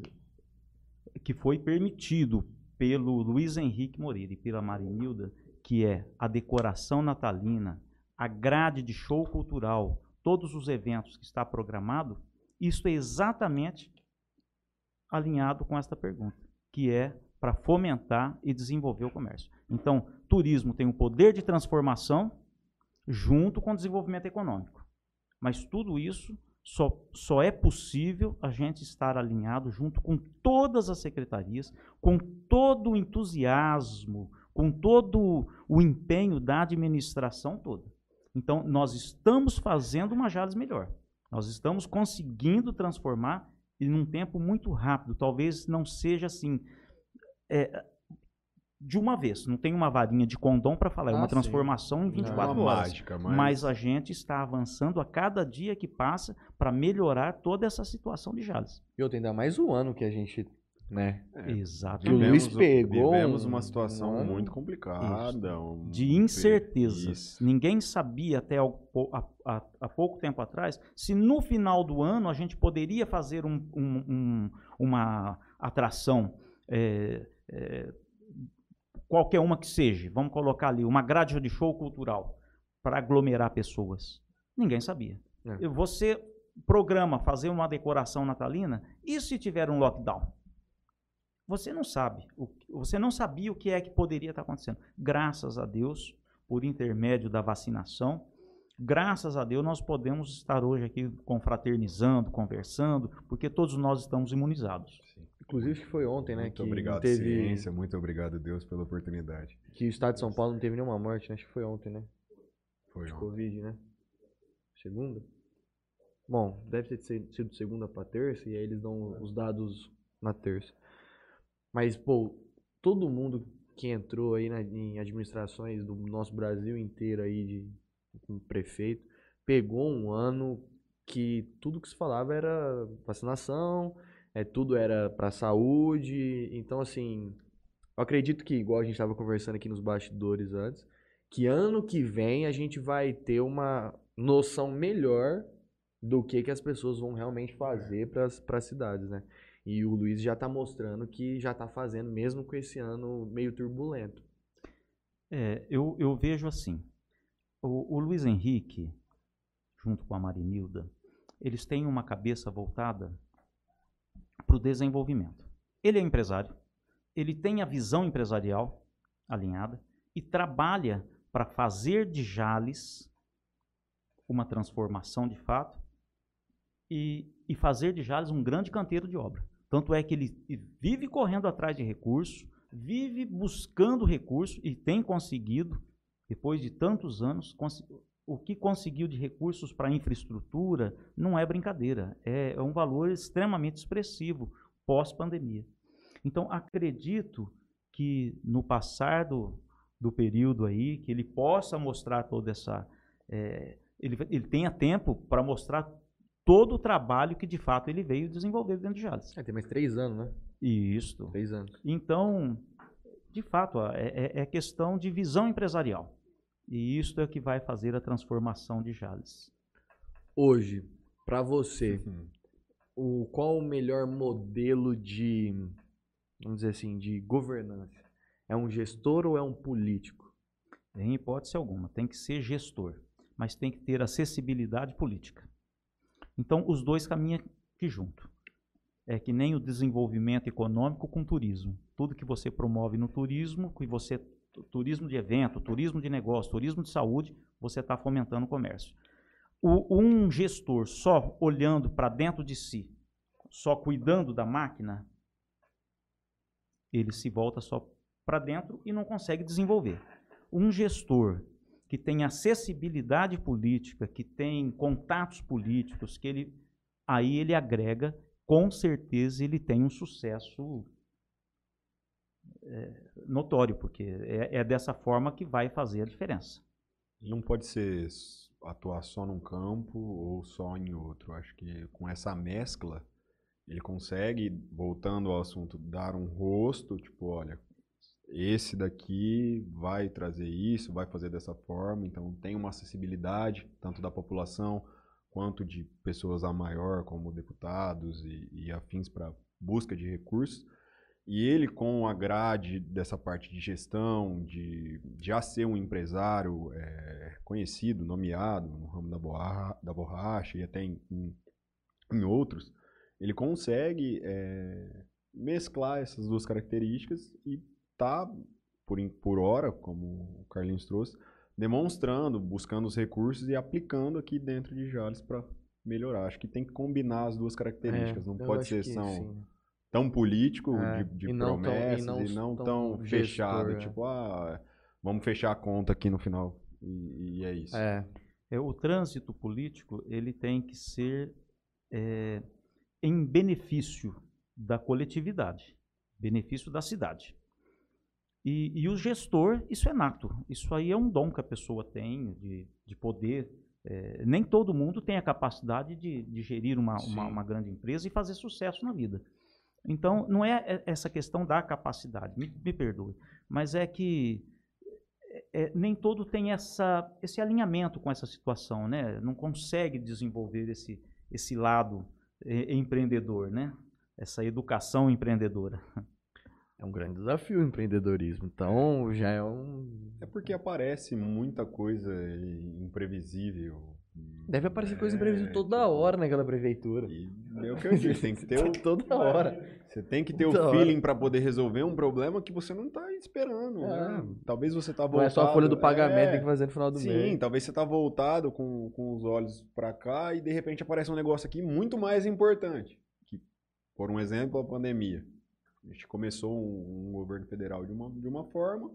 que foi permitido pelo Luiz Henrique Moreira e pela Marinilda, que é a decoração natalina, a grade de show cultural, todos os eventos que está programado, isso é exatamente alinhado com esta pergunta. que é para fomentar e desenvolver o comércio. Então, turismo tem um poder de transformação junto com o desenvolvimento econômico. Mas tudo isso só, só é possível a gente estar alinhado junto com todas as secretarias, com todo o entusiasmo, com todo o empenho da administração toda. Então, nós estamos fazendo uma Jales melhor. Nós estamos conseguindo transformar em um tempo muito rápido. Talvez não seja assim, é, de uma vez. Não tem uma varinha de condom para falar. É ah, uma sim. transformação em vinte e quatro é horas. Mágica, mas... mas a gente está avançando a cada dia que passa para melhorar toda essa situação de Jales. E eu tenho ainda mais um ano que a gente... Né? É, exato. O Luiz pegou. Tivemos uma situação um, muito complicada. Um, de incertezas. Ninguém sabia até ao, a, a, a pouco tempo atrás se no final do ano a gente poderia fazer um, um, um, uma atração, é, é, qualquer uma que seja, vamos colocar ali, uma grade de show cultural para aglomerar pessoas. Ninguém sabia. É. Você programa fazer uma decoração natalina e se tiver um lockdown? Você não sabe, você não sabia o que é que poderia estar acontecendo. Graças a Deus, por intermédio da vacinação, graças a Deus nós podemos estar hoje aqui confraternizando, conversando, porque todos nós estamos imunizados. Sim. Inclusive que foi ontem, né? Muito que obrigado, teve... ciência, muito obrigado, Deus, pela oportunidade. Que o estado de São Paulo não teve nenhuma morte, né? Acho que foi ontem, né? Foi de ontem. Covid, né? Segunda? Bom, deve ter sido segunda para terça, e aí eles dão os dados na terça. Mas, pô, todo mundo que entrou aí na, em administrações do nosso Brasil inteiro aí, de, de prefeito, pegou um ano que tudo que se falava era vacinação, é, tudo era para saúde. Então, assim, eu acredito que, igual a gente estava conversando aqui nos bastidores antes, que ano que vem a gente vai ter uma noção melhor do que, que as pessoas vão realmente fazer para as cidades, né? E o Luiz já está mostrando que já está fazendo, mesmo com esse ano meio turbulento. É, eu, eu vejo assim, o, o Luiz Henrique, junto com a Marinilda, eles têm uma cabeça voltada para o desenvolvimento. Ele é empresário, ele tem a visão empresarial alinhada e trabalha para fazer de Jales uma transformação de fato e, e fazer de Jales um grande canteiro de obra. Tanto é que ele vive correndo atrás de recursos, vive buscando recursos e tem conseguido, depois de tantos anos, o que conseguiu de recursos para infraestrutura não é brincadeira, é um valor extremamente expressivo pós-pandemia. Então, acredito que no passar do, do período aí, que ele possa mostrar toda essa... É, ele, ele tenha tempo para mostrar todo o trabalho que, de fato, ele veio desenvolver dentro de Jales. É, tem mais três anos, né? Isso. Três anos. Então, de fato, é, é questão de visão empresarial. E isso é que vai fazer a transformação de Jales. Hoje, para você, uhum. o, qual o melhor modelo de, vamos dizer assim, de governança? É um gestor ou é um político? Em hipótese alguma. Tem que ser gestor, mas tem que ter acessibilidade política. Então, os dois caminham aqui junto. É que nem o desenvolvimento econômico com o turismo. Tudo que você promove no turismo, que você, turismo de evento, turismo de negócio, turismo de saúde, você está fomentando o comércio. O, um gestor só olhando para dentro de si, só cuidando da máquina, ele se volta só para dentro e não consegue desenvolver. Um gestor que tem acessibilidade política, que tem contatos políticos, que ele, aí ele agrega, com certeza ele tem um sucesso é, notório, porque é, é dessa forma que vai fazer a diferença. Não pode ser atuar só num campo ou só em outro. Acho que com essa mescla, ele consegue, voltando ao assunto, dar um rosto, tipo, olha... Esse daqui vai trazer isso, vai fazer dessa forma, então tem uma acessibilidade, tanto da população, quanto de pessoas a maior, como deputados e, e afins para busca de recursos. E ele, com a grade dessa parte de gestão, de já ser um empresário é, conhecido, nomeado no ramo da, borra, da borracha e até em, em, em outros, ele consegue... É, mesclar essas duas características e tá, por, por hora, como o Carlinhos trouxe, demonstrando, buscando os recursos e aplicando aqui dentro de Jales para melhorar. Acho que tem que combinar as duas características. É, não pode ser são tão político, é, de, de e promessas, tão, e não, e não tão, tão fechado. Gestor, tipo, é. ah, vamos fechar a conta aqui no final. E, e é isso. É, é, o trânsito político, ele tem que ser é, em benefício da coletividade, benefício da cidade. E, e o gestor, isso é nato. Isso aí é um dom que a pessoa tem de, de poder. É, nem todo mundo tem a capacidade de, de gerir uma, uma, uma grande empresa e fazer sucesso na vida. Então, não é essa questão da capacidade, me, me perdoe, mas é que é, nem todo tem essa, esse alinhamento com essa situação, né? Não consegue desenvolver esse, esse lado é, empreendedor, né? Essa educação empreendedora. É um grande desafio o empreendedorismo, então já é um... É porque aparece muita coisa imprevisível. Deve aparecer é... coisa imprevisível toda hora naquela prefeitura. E é o que eu disse, tem que ter o... toda hora. Você tem que ter toda o feeling para poder resolver um problema que você não está esperando. É. Né? Talvez você tá voltado... Não é só a folha do pagamento é... que tem que fazer no final do Sim, mês. Sim, talvez você tá voltado com, com os olhos para cá e de repente aparece um negócio aqui muito mais importante. Que, por um exemplo, a pandemia. A gente começou um, um governo federal de uma, de uma forma,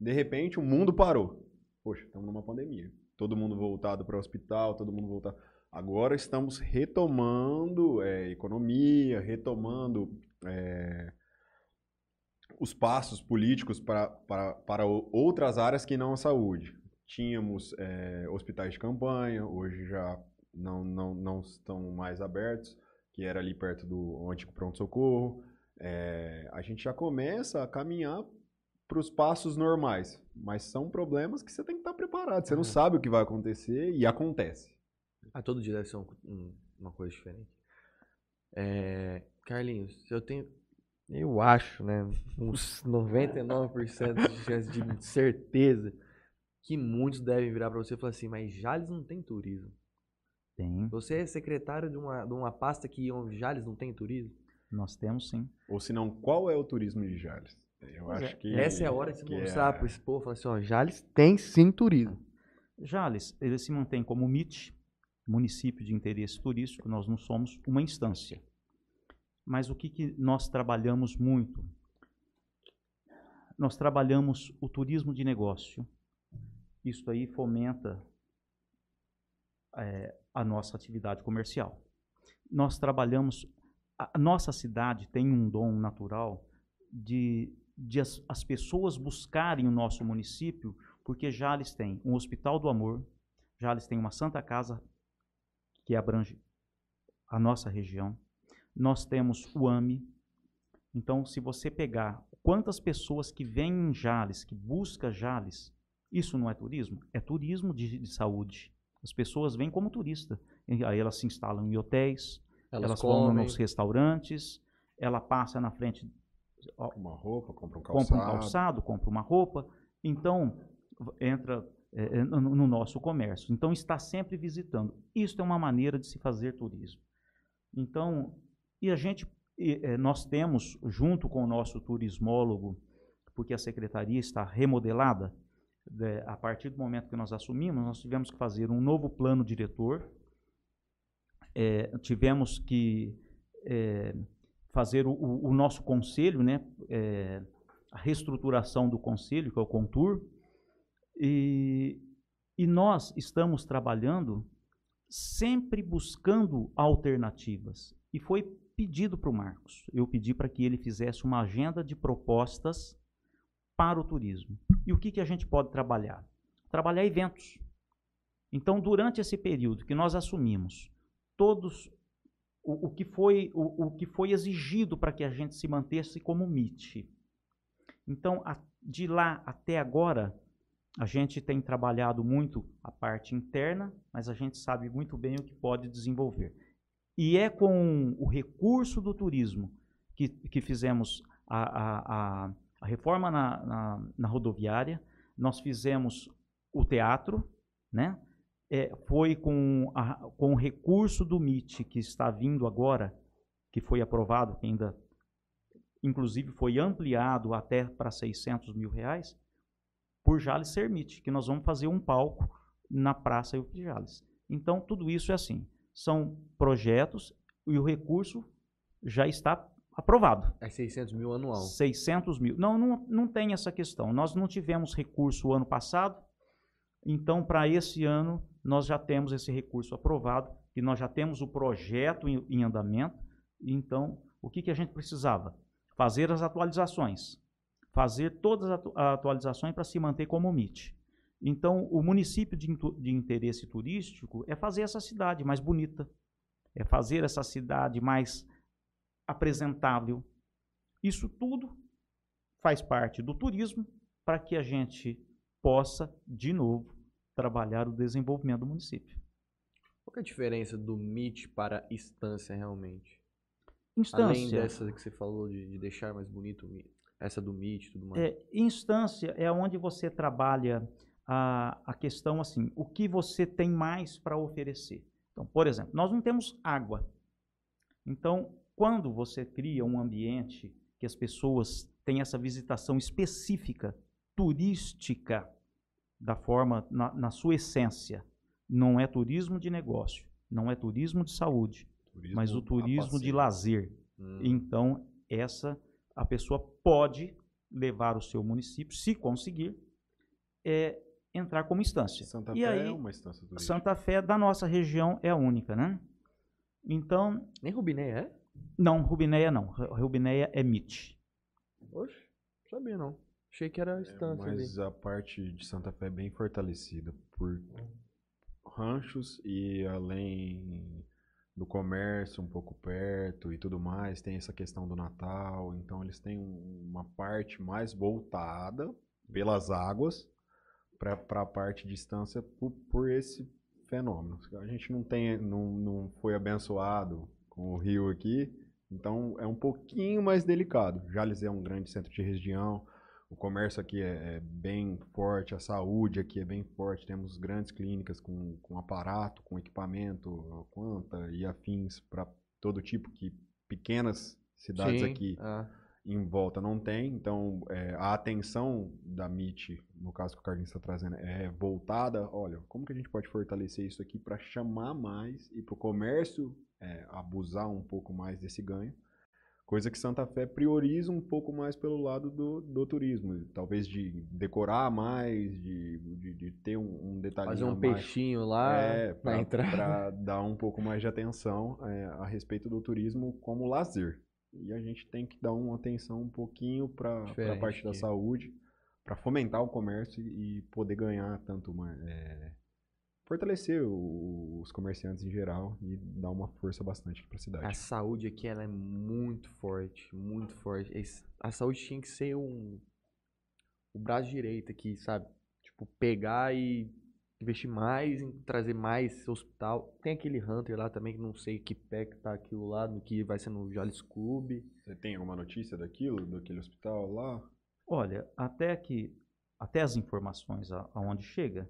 de repente o mundo parou. Poxa, estamos numa pandemia. Todo mundo voltado para o hospital, todo mundo voltado. Agora estamos retomando é, economia, retomando é, os passos políticos para, para, para outras áreas que não a saúde. Tínhamos é, hospitais de campanha, hoje já não, não, não estão mais abertos, que era ali perto do antigo pronto-socorro. É, a gente já começa a caminhar para os passos normais, mas são problemas que você tem que estar preparado, você uhum. não sabe o que vai acontecer e acontece. A todo dia deve ser um, uma coisa diferente. É, Carlinhos, eu tenho, eu acho, né, uns noventa e nove por cento de chance de certeza que muitos devem virar para você e falar assim, mas Jales não tem turismo. Tem. Você é secretário de uma, de uma pasta que Jales não tem turismo? Nós temos, sim. Ou se não, qual é o turismo de Jales? Eu pois acho é. que... Essa é a hora de se mostrar é... para esse povo, falar assim, ó, Jales tem sim turismo. Jales, ele se mantém como M I T, município de interesse turístico, nós não somos uma instância. Mas o que, que nós trabalhamos muito? Nós trabalhamos o turismo de negócio. Isso aí fomenta é, a nossa atividade comercial. Nós trabalhamos... A nossa cidade tem um dom natural de, de as, as pessoas buscarem o nosso município, porque Jales tem um Hospital do Amor, Jales tem uma Santa Casa que abrange a nossa região, nós temos o A M I. Então, se você pegar quantas pessoas que vêm em Jales, que buscam Jales, isso não é turismo? É turismo de, de saúde. As pessoas vêm como turista, aí elas se instalam em hotéis, Elas, elas comem nos restaurantes, ela passa na frente... Uma roupa, compra um calçado. Compra um calçado, compra uma roupa. Então, entra é, no nosso comércio. Então, está sempre visitando. Isso é uma maneira de se fazer turismo. Então, e a gente... E, é, nós temos, junto com o nosso turismólogo, porque a secretaria está remodelada, é, a partir do momento que nós assumimos, nós tivemos que fazer um novo plano diretor. É, tivemos que é, fazer o, o nosso conselho, né? É, a reestruturação do conselho, que é o Contur, e, e nós estamos trabalhando sempre buscando alternativas. E foi pedido para o Marcos, eu pedi para que ele fizesse uma agenda de propostas para o turismo. E o que, que a gente pode trabalhar? Trabalhar eventos. Então, durante esse período que nós assumimos, todos o, o, que foi, o, o que foi exigido para que a gente se mantesse como M I T. Então, a, de lá até agora, a gente tem trabalhado muito a parte interna, mas a gente sabe muito bem o que pode desenvolver. E é com o recurso do turismo que, que fizemos a, a, a, a reforma na, na, na rodoviária, nós fizemos o teatro, né? É, foi com, a, com o recurso do M I T que está vindo agora, que foi aprovado, que ainda inclusive foi ampliado até para seiscentos mil reais, por Jales Sermite, que nós vamos fazer um palco na Praça Euclides Jales. Então, tudo isso é assim, são projetos e o recurso já está aprovado. É seiscentos mil anual. seiscentos mil. Não, não, não tem essa questão. Nós não tivemos recurso o ano passado, então, para esse ano, nós já temos esse recurso aprovado, e nós já temos o projeto em, em andamento. Então, o que, que a gente precisava? Fazer as atualizações. Fazer todas as atualizações para se manter como M I T. Então, o município de, de interesse turístico é fazer essa cidade mais bonita, é fazer essa cidade mais apresentável. Isso tudo faz parte do turismo para que a gente possa, de novo, trabalhar o desenvolvimento do município. Qual que é a diferença do M I T para instância realmente? Instância. Além dessa que você falou de, de deixar mais bonito o M I T. Essa do M I T e tudo mais. É, instância é onde você trabalha a, a questão assim, o que você tem mais para oferecer. Então, por exemplo, nós não temos água. Então, quando você cria um ambiente que as pessoas têm essa visitação específica, turística, da forma, na, na sua essência, não é turismo de negócio, não é turismo de saúde, turismo mas o turismo de lazer. Hum. Então, essa... a pessoa pode levar o seu município, se conseguir, é, entrar como instância. Santa Fé aí, é uma instância turística. Santa Fé da nossa região é a única, né? Então... Nem Rubinéia é? Não, Rubinéia não. Rubinéia é M I T. Oxe, não sabia não. Achei que era instância. É, mas ali. A parte de Santa Fé é bem fortalecida por ranchos e além... do comércio um pouco perto e tudo mais, tem essa questão do Natal, então eles têm uma parte mais voltada pelas águas para a parte de distância por, por esse fenômeno. A gente não, tem, não, não foi abençoado com o Rio aqui, então é um pouquinho mais delicado. Jales é um grande centro de região, o comércio aqui é, é bem forte, a saúde aqui é bem forte, temos grandes clínicas com, com aparato, com equipamento, quanta e afins para todo tipo que pequenas cidades Sim, aqui ah. em volta não tem. Então, é, a atenção da M I T, no caso que o Carlinhos está trazendo, é voltada, olha, como que a gente pode fortalecer isso aqui para chamar mais e para o comércio é, abusar um pouco mais desse ganho. Coisa que Santa Fé prioriza um pouco mais pelo lado do, do turismo. Talvez de decorar mais, de, de, de ter um, um detalhinho mais. Fazer um mais, peixinho lá é, para entrar. Para dar um pouco mais de atenção é, a respeito do turismo como lazer. E a gente tem que dar uma atenção um pouquinho para a parte da saúde, para fomentar o comércio e poder ganhar tanto mais... É, fortalecer o, os comerciantes em geral e dar uma força bastante para a cidade. A saúde aqui ela é muito forte, muito forte. A saúde tinha que ser um, o braço direito aqui, sabe? Tipo, pegar e investir mais, em trazer mais hospital. Tem aquele Hunter lá também, que não sei que pé que tá aquilo lá, do que vai ser no Jales Clube. Você tem alguma notícia daquilo, daquele hospital lá? Olha, até que, até as informações a, aonde chega...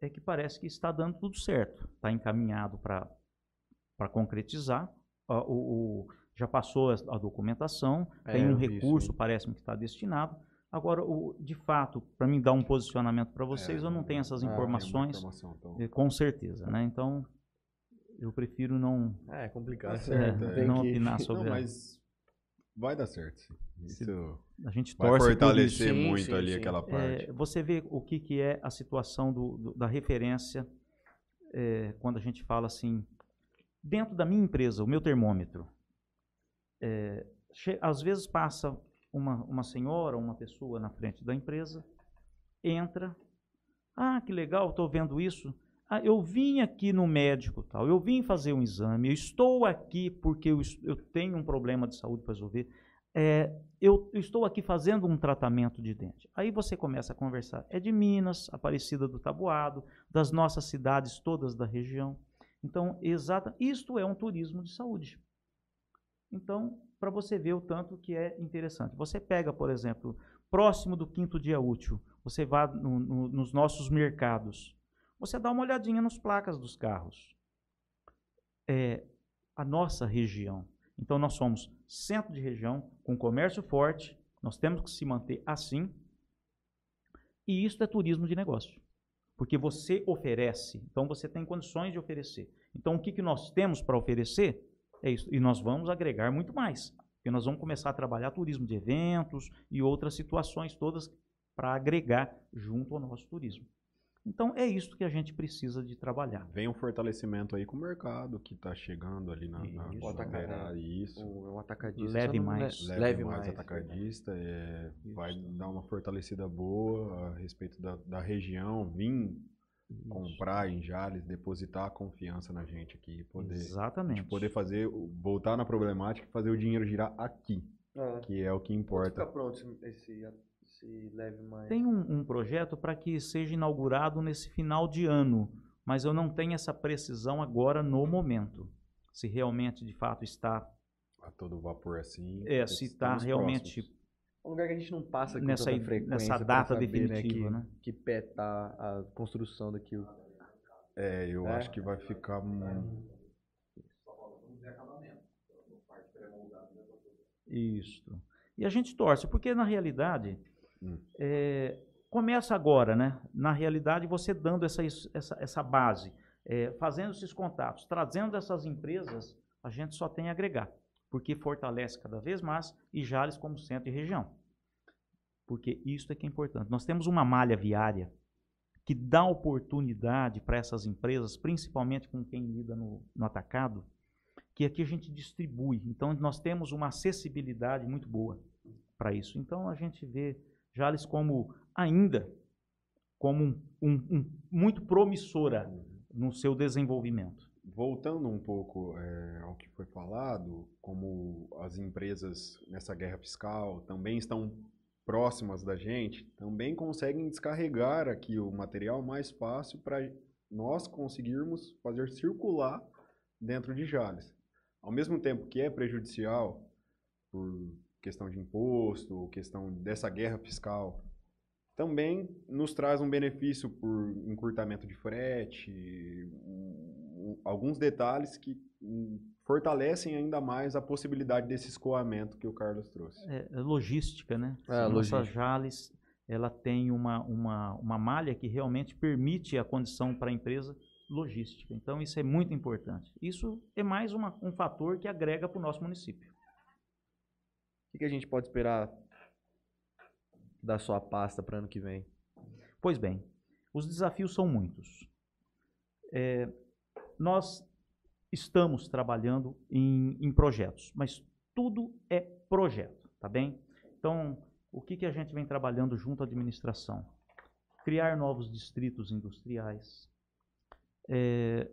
é que parece que está dando tudo certo. Está encaminhado para concretizar. O, o, já passou a documentação, é, tem um recurso, parece-me que está destinado. Agora, o, de fato, para mim dar um posicionamento para vocês, é, eu não tenho essas informações, é, informação, então. Com certeza. Né? Então, eu prefiro não... É, é complicado. É, certo, é, não que... opinar sobre... Não, mas vai dar certo. Isso... A gente torce vai fortalecer sim, muito sim, ali sim. Aquela parte. É, você vê o que, que é a situação do, do, da referência é, quando a gente fala assim, dentro da minha empresa, o meu termômetro, é, às vezes passa uma, uma senhora, uma pessoa na frente da empresa, entra, ah, que legal, estou vendo isso, ah, eu vim aqui no médico, tal, eu vim fazer um exame, eu estou aqui porque eu, eu tenho um problema de saúde para resolver. É, eu, eu estou aqui fazendo um tratamento de dente. Aí você começa a conversar. É de Minas, Aparecida do Taboado, das nossas cidades todas da região. Então, exata, isto é um turismo de saúde. Então, para você ver o tanto que é interessante. Você pega, por exemplo, próximo do quinto dia útil, você vai no, no, nos nossos mercados, você dá uma olhadinha nas placas dos carros. É, a nossa região. Então, nós somos centro de região, com comércio forte, nós temos que se manter assim. E isso é turismo de negócio, porque você oferece, então você tem condições de oferecer. Então, o que, que nós temos para oferecer é isso, e nós vamos agregar muito mais, porque nós vamos começar a trabalhar turismo de eventos e outras situações todas para agregar junto ao nosso turismo. Então, é isso que a gente precisa de trabalhar. Vem um fortalecimento aí com o mercado que está chegando ali na... na o atacadista. Isso. O, o atacadista. Leve mais. Leve, leve mais, mais atacadista. É, vai dar uma fortalecida boa a respeito da, da região. Vim isso. comprar em Jales, depositar a confiança na gente aqui. Poder, Exatamente. Poder fazer, voltar na problemática e fazer o dinheiro girar aqui, é. que é o que importa. Está pronto esse... Se leve mais. Tem um, um projeto para que seja inaugurado nesse final de ano, mas eu não tenho essa precisão agora no momento. Se realmente, de fato, está... A todo vapor assim... É, se está realmente... É um lugar que a gente não passa com nessa, toda frequência. Nessa data saber, definitiva, né? Que, né? que pé tá a construção daquilo. É, eu é. acho que vai ficar... Isso. E a gente torce, porque na realidade... Hum. É, começa agora, né? Na realidade, você dando essa, essa, essa base, é, fazendo esses contatos, trazendo essas empresas, a gente só tem a agregar, porque fortalece cada vez mais e Jales como centro e região. Porque isso é que é importante. Nós temos uma malha viária que dá oportunidade para essas empresas, principalmente com quem lida no, no atacado, que aqui a gente distribui. Então, nós temos uma acessibilidade muito boa para isso. Então, a gente vê Jales como ainda como um, um, um, muito promissora no seu desenvolvimento. Voltando um pouco é, ao que foi falado, como as empresas nessa guerra fiscal também estão próximas da gente, também conseguem descarregar aqui o material mais fácil para nós conseguirmos fazer circular dentro de Jales. Ao mesmo tempo que é prejudicial por questão de imposto, questão dessa guerra fiscal, também nos traz um benefício por encurtamento de frete, alguns detalhes que fortalecem ainda mais a possibilidade desse escoamento que o Carlos trouxe. É, logística, né? É, a nossa Jales, ela tem uma, uma, uma malha que realmente permite a condição para a empresa logística. Então, isso é muito importante. Isso é mais uma, um fator que agrega para o nosso município. O que a gente pode esperar da sua pasta para ano que vem? Pois bem, os desafios são muitos. É, nós estamos trabalhando em, em projetos, mas tudo é projeto, tá bem? Então, o que, que a gente vem trabalhando junto à administração? Criar novos distritos industriais, é,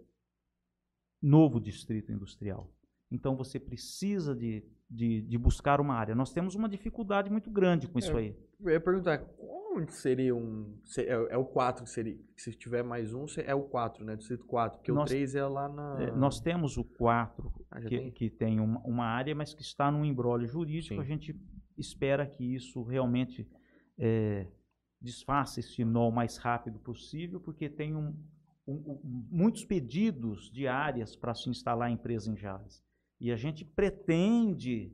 novo distrito industrial. Então, você precisa de... De, de buscar uma área. Nós temos uma dificuldade muito grande com é, isso aí. Eu ia perguntar, onde seria um... É, é o quatro que seria... Se tiver mais um, é o quatro, né? Distrito quatro. Porque nós, o três é lá na... É, nós temos o quatro, ah, que tem, que tem uma, uma área, mas que está num imbróglio jurídico. Sim. A gente espera que isso realmente é, desfaça esse nó o mais rápido possível, porque tem um, um, um, muitos pedidos de áreas para se instalar a empresa em Jales. E a gente pretende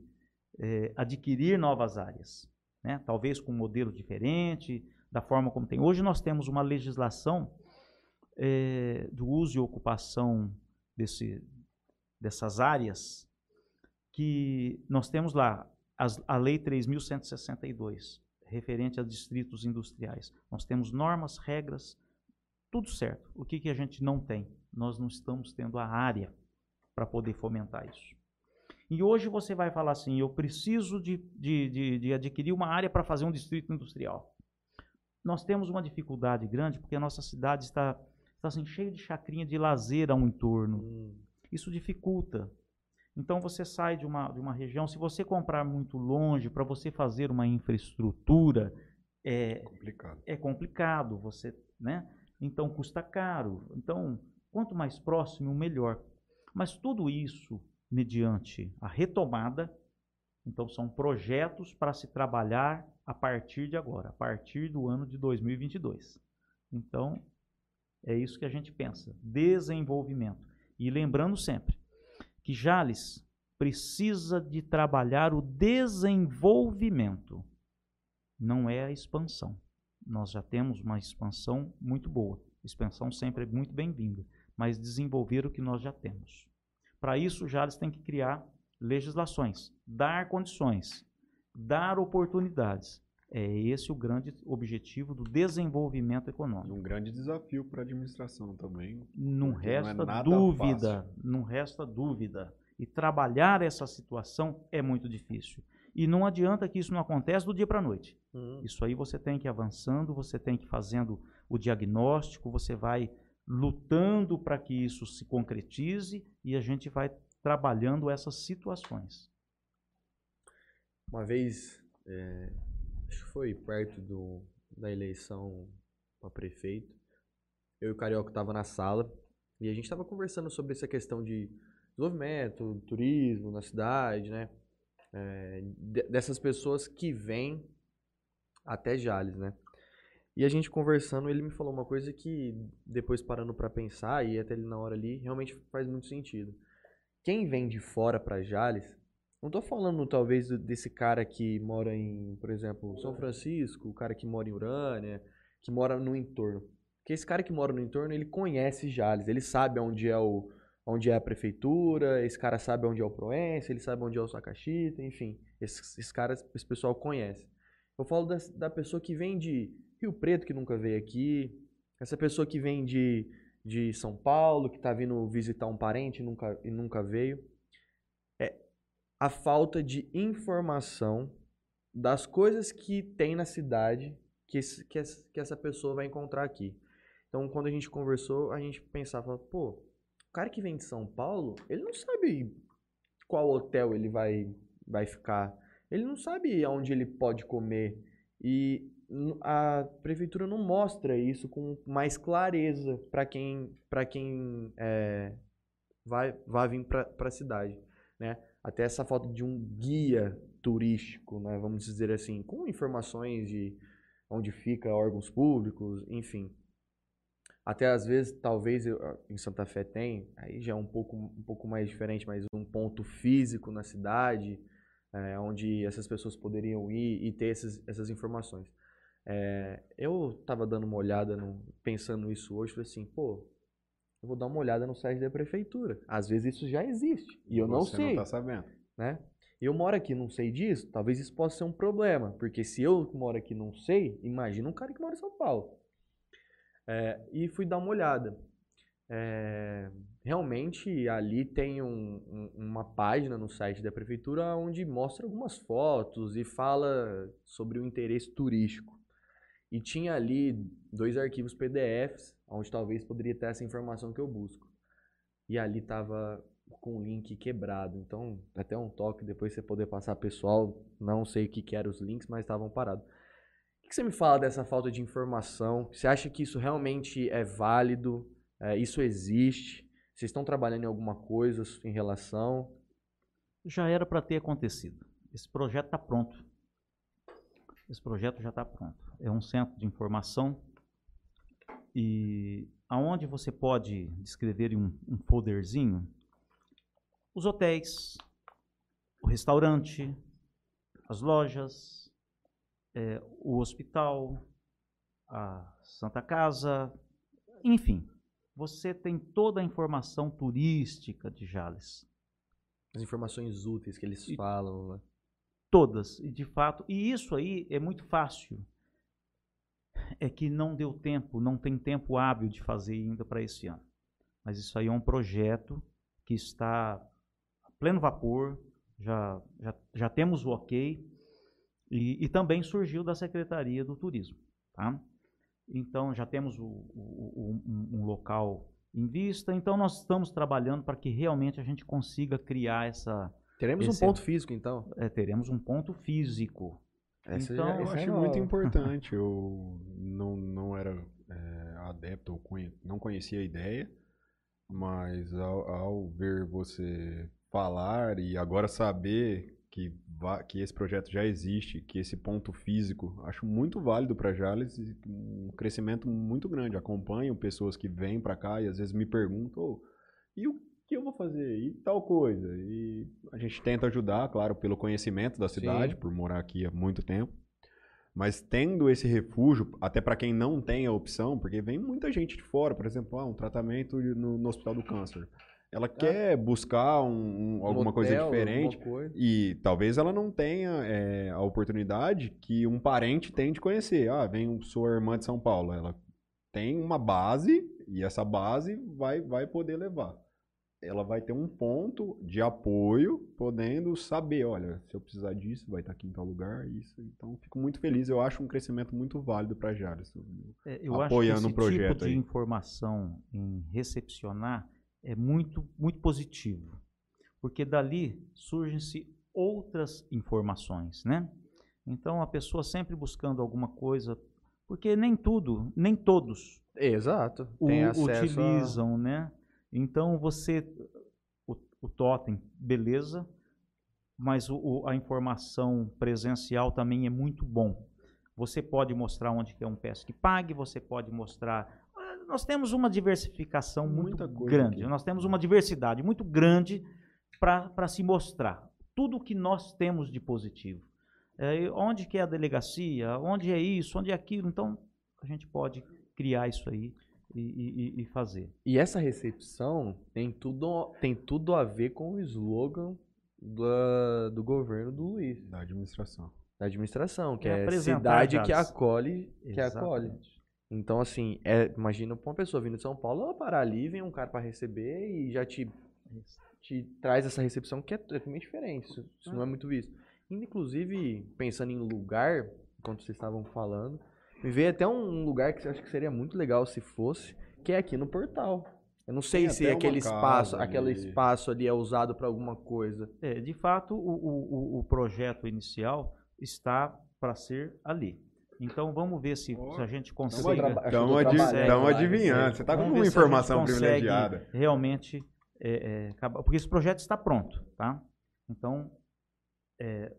eh, adquirir novas áreas, né? Talvez com um modelo diferente, da forma como tem. Hoje nós temos uma legislação eh, do uso e ocupação desse, dessas áreas, que nós temos lá as, a Lei três mil cento e sessenta e dois, referente a distritos industriais. Nós temos normas, regras, tudo certo. O que, que a gente não tem? Nós não estamos tendo a área para poder fomentar isso. E hoje você vai falar assim, eu preciso de, de, de, de adquirir uma área para fazer um distrito industrial. Nós temos uma dificuldade grande porque a nossa cidade está, está assim, cheia de chacrinha de lazer ao entorno. Hum. Isso dificulta. Então você sai de uma, de uma região, se você comprar muito longe, para você fazer uma infraestrutura, é complicado. É complicado você, né? Então custa caro. Então, quanto mais próximo, melhor. Mas tudo isso mediante a retomada, então são projetos para se trabalhar a partir de agora, a partir do ano de dois mil e vinte e dois. Então, é isso que a gente pensa, desenvolvimento. E lembrando sempre que Jales precisa de trabalhar o desenvolvimento, não é a expansão. Nós já temos uma expansão muito boa. Expansão sempre é muito bem-vinda, mas desenvolver o que nós já temos. Para isso, Jales tem que criar legislações, dar condições, dar oportunidades. É esse o grande objetivo do desenvolvimento econômico. Um grande desafio para a administração também. Não resta dúvida, não resta dúvida. E trabalhar essa situação é muito difícil. E não adianta que isso não aconteça do dia para a noite. Uhum. Isso aí você tem que ir avançando, você tem que ir fazendo o diagnóstico, você vai lutando para que isso se concretize e a gente vai trabalhando essas situações. Uma vez, é, acho que foi perto do, da eleição para prefeito, eu e o Carioca estava na sala e a gente estava conversando sobre essa questão de desenvolvimento, turismo na cidade, né? É, dessas pessoas que vêm até Jales, né? E a gente conversando, ele me falou uma coisa que, depois parando para pensar, e até ele na hora ali, realmente faz muito sentido. Quem vem de fora para Jales, não tô falando talvez desse cara que mora em, por exemplo, São Francisco, o cara que mora em Urânia, que mora no entorno. Porque esse cara que mora no entorno, ele conhece Jales, ele sabe onde é o... onde é a prefeitura, esse cara sabe onde é o Proença, ele sabe onde é o Sacaxita, enfim, esses, esses caras, esse pessoal conhece. Eu falo da, da pessoa que vem de Rio Preto, que nunca veio aqui, essa pessoa que vem de, de São Paulo, que está vindo visitar um parente e nunca, e nunca veio. É a falta de informação das coisas que tem na cidade que, esse, que, essa, que essa pessoa vai encontrar aqui. Então, quando a gente conversou, a gente pensava, pô, o cara que vem de São Paulo, ele não sabe qual hotel ele vai, vai ficar. Ele não sabe onde ele pode comer. E a prefeitura não mostra isso com mais clareza para quem, pra quem é, vai, vai vir para a cidade, né? Até essa falta de um guia turístico, né? Vamos dizer assim, com informações de onde fica órgãos públicos, enfim. Até às vezes, talvez, eu, em Santa Fé tem, aí já é um pouco, um pouco mais diferente, mas um ponto físico na cidade, é, onde essas pessoas poderiam ir e ter esses, essas informações. É, eu estava dando uma olhada, no, pensando nisso hoje, falei assim, pô, eu vou dar uma olhada no site da prefeitura. Às vezes isso já existe, e eu não sei. Você não está sabendo. Né? Eu moro aqui e não sei disso, talvez isso possa ser um problema, porque se eu moro aqui e não sei, imagina um cara que mora em São Paulo. É, e fui dar uma olhada. É, realmente ali tem um, um, uma página no site da prefeitura onde mostra algumas fotos e fala sobre o interesse turístico. E tinha ali dois arquivos P D Fs, onde talvez poderia ter essa informação que eu busco. E ali estava com o link quebrado. Então, até um toque, depois você poder passar pessoal, não sei o que, que eram os links, mas estavam parados. O que você me fala dessa falta de informação? Você acha que isso realmente é válido? É, isso existe? Vocês estão trabalhando em alguma coisa em relação? Já era para ter acontecido. Esse projeto está pronto. Esse projeto já está pronto. É um centro de informação e aonde você pode descrever em um, um folderzinho os hotéis, o restaurante, as lojas, É, o hospital, a Santa Casa, enfim, você tem toda a informação turística de Jales. As informações úteis que eles e, falam. Né? Todas, e de fato, e isso aí é muito fácil. É que não deu tempo, não tem tempo hábil de fazer ainda para esse ano. Mas isso aí é um projeto que está a pleno vapor, já, já, já temos o ok. E, e também surgiu da Secretaria do Turismo. Tá? Então, já temos o, o, o, um, um local em vista. Então, nós estamos trabalhando para que realmente a gente consiga criar essa... Teremos esse, um ponto físico, então? É, teremos um ponto físico. Essa então, já, eu achei é muito importante. Eu não, não era é, adepto, conhe, não conhecia a ideia, mas ao, ao ver você falar e agora saber... Que, que esse projeto já existe, que esse ponto físico, acho muito válido para Jales, um crescimento muito grande. Acompanho pessoas que vêm para cá e às vezes me perguntam, oh, e o que eu vou fazer? E tal coisa. E a gente tenta ajudar, claro, pelo conhecimento da cidade, Sim. por morar aqui há muito tempo. Mas tendo esse refúgio, até para quem não tem a opção, porque vem muita gente de fora, por exemplo, ah, um tratamento no, no Hospital do Câncer. Ela ah, quer buscar um, um, alguma um hotel, coisa diferente coisa. E talvez ela não tenha é, a oportunidade que um parente tem de conhecer. Ah, vem sua irmã de São Paulo, ela tem uma base e essa base vai, vai poder levar. Ela vai ter um ponto de apoio, podendo saber, olha, se eu precisar disso, vai estar aqui em tal lugar, isso. Então, fico muito feliz. Eu acho um crescimento muito válido para a Jales. É, eu apoiando o projeto. Eu acho que esse tipo aí. de informação em recepcionar é muito, muito positivo, porque dali surgem-se outras informações, né? Então, a pessoa sempre buscando alguma coisa, porque nem tudo, nem todos Exato. O, Tem acesso utilizam, a... né? Então, você, o, o totem, beleza, mas o, o, a informação presencial também é muito bom. Você pode mostrar onde que é um P E S que pague, você pode mostrar... Nós temos uma diversificação muito grande, aqui. nós temos uma diversidade muito grande para se mostrar. Tudo o que nós temos de positivo. É, onde que é a delegacia, onde é isso, onde é aquilo, então a gente pode criar isso aí. E, e, e fazer. E essa recepção tem tudo, tem tudo a ver com o slogan do, do governo do Luiz. Da administração. Da administração, que é, é cidade que acolhe, que acolhe. Então, assim, é, imagina uma pessoa vindo de São Paulo, ela parar ali, vem um cara para receber e já te, te traz essa recepção que é totalmente diferente. Isso, isso ah. não é muito visto. Inclusive, pensando em lugar, enquanto vocês estavam falando, me veio até um lugar que eu acho que seria muito legal se fosse, que é aqui no portal. Eu não sei Tem se aquele espaço, aquele espaço ali é usado para alguma coisa. É, de fato, o, o, o projeto inicial está para ser ali. Então, vamos ver se, oh, se a gente consegue... Estão adivinhando, adivinhando. Você está com uma informação privilegiada. Realmente, é, é, acabar, porque esse projeto está pronto, tá? Então, é,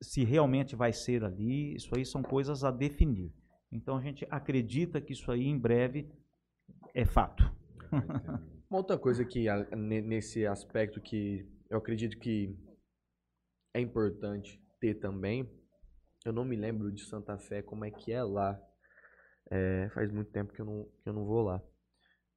se realmente vai ser ali, isso aí são coisas a definir. Então, a gente acredita que isso aí, em breve, é fato. Uma outra coisa que, nesse aspecto que eu acredito que é importante ter também, eu não me lembro de Santa Fé, como é que é lá. É, faz muito tempo que eu, não, que eu não vou lá.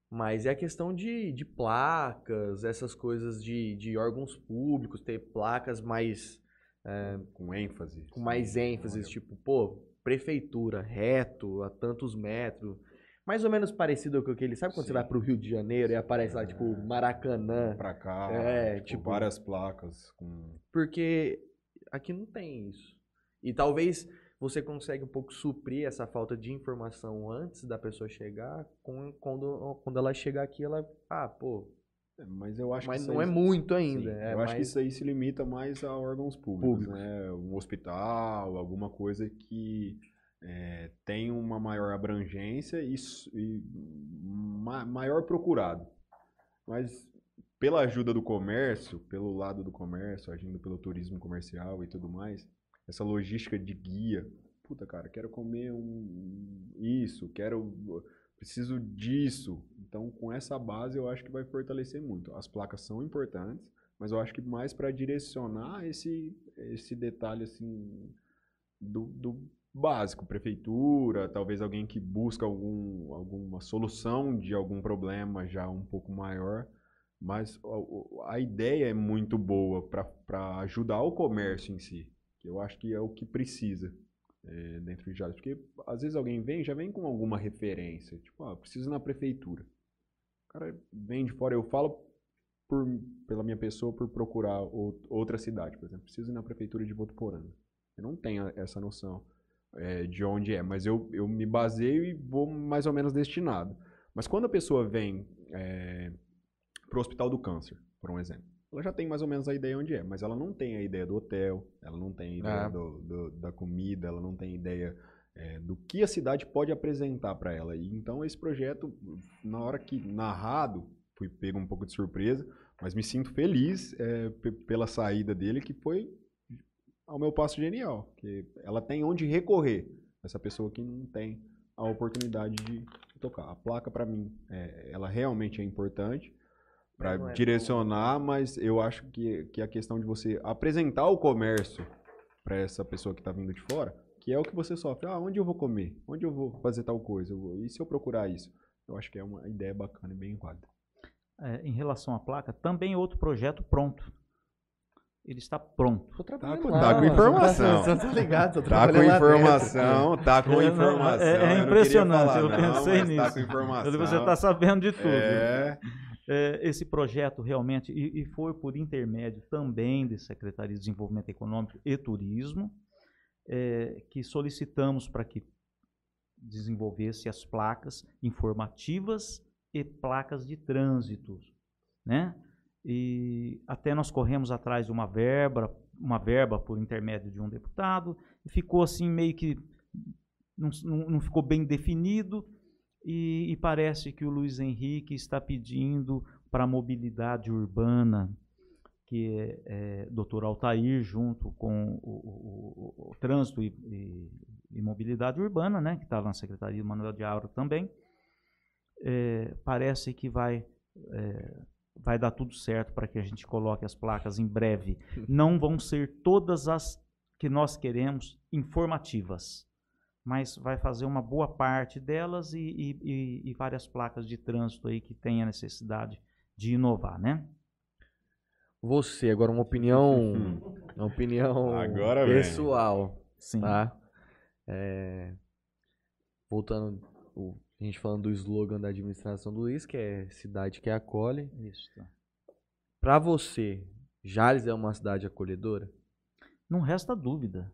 Mas é a questão de, de placas, essas coisas de, de órgãos públicos, ter placas mais... É, com ênfase. Com mais ênfase, tipo, pô, prefeitura, reto, a tantos metros. Mais ou menos parecido com aquele... Sabe quando Sim. você vai pro Rio de Janeiro e aparece é. lá, tipo, Maracanã? Pra cá, é, tipo, tipo, várias placas. Com... Porque aqui não tem isso. E talvez você consegue um pouco suprir essa falta de informação antes da pessoa chegar, com, quando, quando ela chegar aqui, ela... Ah, pô... Mas eu acho Mas que não é muito ainda. É, eu acho mas... que isso aí se limita mais a órgãos públicos, públicos. Né? Um hospital, alguma coisa que é, tem uma maior abrangência e, e ma, maior procurado. Mas pela ajuda do comércio, pelo lado do comércio, agindo pelo turismo comercial e tudo mais, essa logística de guia, puta cara, quero comer um, isso, quero... Preciso disso. Então, com essa base, eu acho que vai fortalecer muito. As placas são importantes, mas eu acho que mais para direcionar esse, esse detalhe assim, do, do básico. Prefeitura, talvez alguém que busca algum, alguma solução de algum problema já um pouco maior. Mas a, a ideia é muito boa para ajudar o comércio em si, que eu acho que é o que precisa. É, dentro de Jales, porque às vezes alguém vem, já vem com alguma referência, tipo, ah, preciso ir na prefeitura. O cara vem de fora, eu falo por, pela minha pessoa por procurar outra cidade, por exemplo, preciso ir na prefeitura de Votuporanga. Eu não tenho essa noção é, de onde é, mas eu, eu me baseio e vou mais ou menos destinado. Mas quando a pessoa vem é, para o Hospital do Câncer, por um exemplo, ela já tem mais ou menos a ideia onde é, mas ela não tem a ideia do hotel, ela não tem a ideia ah. do, do, da comida, ela não tem ideia é, do que a cidade pode apresentar para ela. E então esse projeto, na hora que narrado, fui pego um pouco de surpresa, mas me sinto feliz é, p- pela saída dele, que foi ao meu passo genial, que ela tem onde recorrer, essa pessoa que não tem a oportunidade de tocar. A placa para mim, é, ela realmente é importante. para direcionar, mas eu acho que, que a questão de você apresentar o comércio para essa pessoa que está vindo de fora, que é o que você sofre. Ah, onde eu vou comer? Onde eu vou fazer tal coisa? E se eu procurar isso? Eu acho que é uma ideia bacana e bem válida. É, em relação à placa, também outro projeto pronto. Ele está pronto. Tô trabalhando tá, tá com informação. Tá, tá ligado, tô tá com informação, tá com informação. É, é impressionante, eu, falar, eu pensei não, nisso. Tá com informação. Você está sabendo de tudo. É... É, esse projeto realmente, e, e foi por intermédio também da Secretaria de Desenvolvimento Econômico e Turismo, é, que solicitamos para que desenvolvesse as placas informativas e placas de trânsito, né? E até nós corremos atrás de uma verba, uma verba por intermédio de um deputado, e ficou assim meio que não, não ficou bem definido, e, e parece que o Luiz Henrique está pedindo para a mobilidade urbana, que é, é doutor Altair, junto com o, o, o, o Trânsito e, e, e Mobilidade Urbana, né, que estava na Secretaria do Manuel de Aura também, é, parece que vai... É, vai dar tudo certo para que a gente coloque as placas em breve. Não vão ser todas as que nós queremos informativas, mas vai fazer uma boa parte delas e, e, e várias placas de trânsito aí que tem a necessidade de inovar, né? Você, agora uma opinião, uma opinião agora pessoal. Sim. Tá? É, voltando... O, a gente falando do slogan da administração do Luiz, que é cidade que acolhe. Isso. Tá. Para você, Jales é uma cidade acolhedora? Não resta dúvida.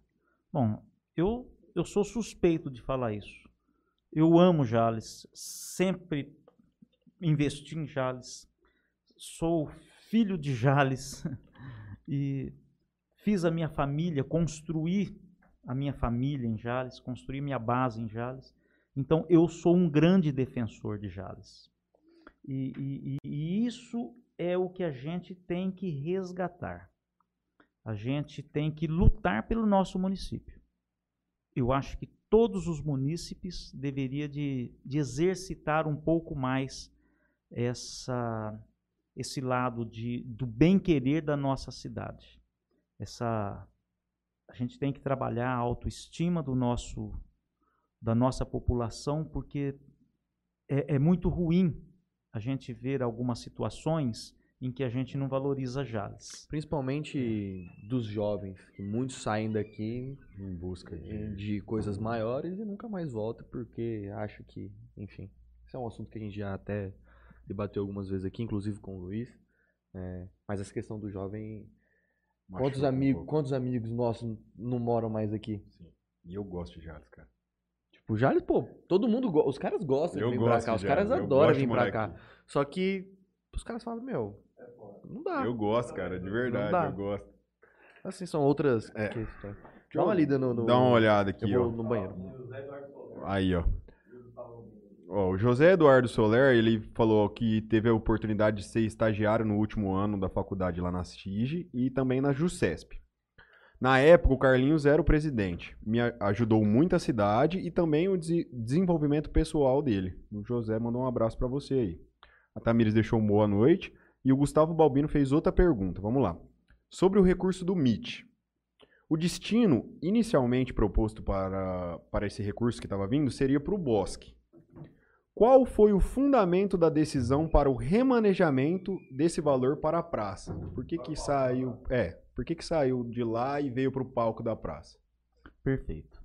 Bom, eu, eu sou suspeito de falar isso. Eu amo Jales, sempre investi em Jales, sou filho de Jales e fiz a minha família, construí a minha família em Jales, construí minha base em Jales. Então, eu sou um grande defensor de Jales. E, e, e isso é o que a gente tem que resgatar. A gente tem que lutar pelo nosso município. Eu acho que todos os munícipes deveriam de, de exercitar um pouco mais essa, esse lado de, do bem-querer da nossa cidade. Essa, a gente tem que trabalhar a autoestima do nosso da nossa população, porque é, é muito ruim a gente ver algumas situações em que a gente não valoriza Jales. Principalmente dos jovens, que muitos saem daqui em busca de, de coisas maiores e nunca mais voltam, porque acho que, enfim, esse é um assunto que a gente já até debateu algumas vezes aqui, inclusive com o Luiz, é, mas essa questão do jovem, quantos, amigo, um quantos amigos nossos não moram mais aqui? Sim. E eu gosto de Jales, cara. O Jales, pô, todo mundo gosta. Os caras gostam eu de vir pra cá. Os caras adoram vir pra cá. Só que os caras falam, meu, não dá. Eu gosto, cara, de verdade, eu gosto. Assim, são outras é. questões. Dá uma lida no, no... Dá uma olhada aqui, eu vou ó. no banheiro. Aí, ó. Ó, o José Eduardo Soler, ele falou que teve a oportunidade de ser estagiário no último ano da faculdade lá na C I G e também na JUCESP. Na época, o Carlinhos era o presidente. Me ajudou muito a cidade e também o des- desenvolvimento pessoal dele. O José mandou um abraço para você aí. A Tamires deixou uma boa noite. E o Gustavo Balbino fez outra pergunta. Vamos lá. Sobre o recurso do M I T. O destino inicialmente proposto para, para esse recurso que estava vindo seria para o bosque. Qual foi o fundamento da decisão para o remanejamento desse valor para a praça? Por que que saiu... É... Por que que saiu de lá e veio para o palco da praça? Perfeito.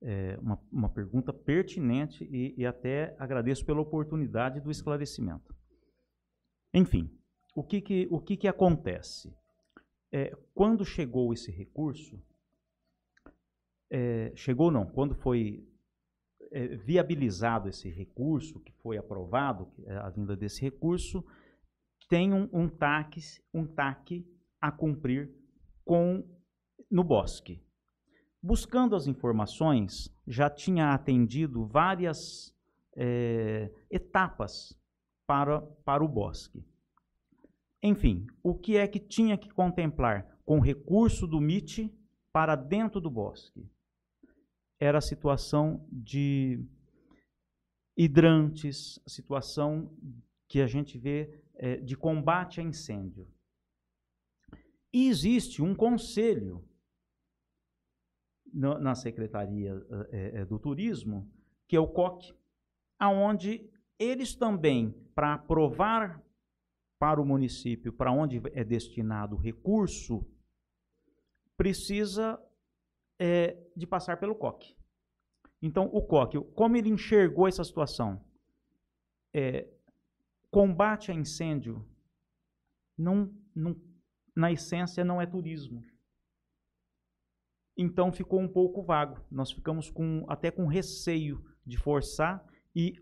É uma, uma pergunta pertinente e, e até agradeço pela oportunidade do esclarecimento. Enfim, o que que, o que, que acontece? É, quando chegou esse recurso, é, chegou não, quando foi é, viabilizado esse recurso, que foi aprovado a vinda desse recurso, tem um, um T A C, um T A C a cumprir Com, no bosque. Buscando as informações, já tinha atendido várias é, etapas para, para o bosque. Enfim, o que é que tinha que contemplar com recurso do M I T para dentro do bosque? Era a situação de hidrantes, a situação que a gente vê é, de combate a incêndio. E existe um conselho no, na Secretaria é, é, do Turismo, que é o C O C, aonde eles também, para aprovar para o município, para onde é destinado o recurso, precisa é, de passar pelo C O C. Então, o C O C, como ele enxergou essa situação? É, combate a incêndio, não, não, na essência, não é turismo. Então, ficou um pouco vago. Nós ficamos com, até com receio de forçar, e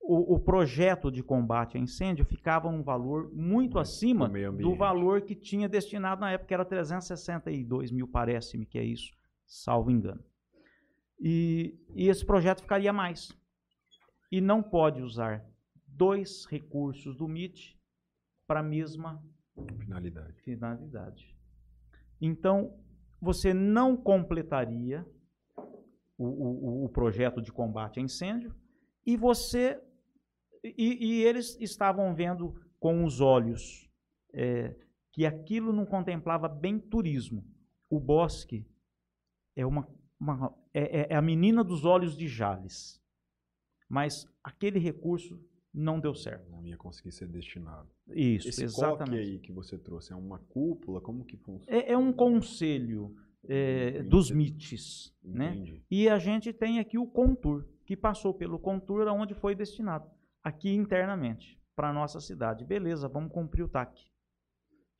o, o projeto de combate a incêndio ficava um valor muito mas, acima do valor que tinha destinado na época, que era trezentos e sessenta e dois mil, parece-me que é isso, salvo engano. E, e esse projeto ficaria mais. E não pode usar dois recursos do M I T para a mesma finalidade. finalidade. Então, você não completaria o, o, o projeto de combate a incêndio, e você e, e eles estavam vendo com os olhos é, que aquilo não contemplava bem turismo. O bosque é uma, uma é, é a menina dos olhos de Jales, mas aquele recurso não deu certo. Não ia conseguir ser destinado. Isso, esse exatamente. Esse coque aí que você trouxe, é uma cúpula? Como que funciona? É, é um conselho é, dos M I Ts. Entendi. Né? E a gente tem aqui o Contur, que passou pelo Contur, aonde foi destinado. Aqui internamente, para a nossa cidade. Beleza, vamos cumprir o T A C.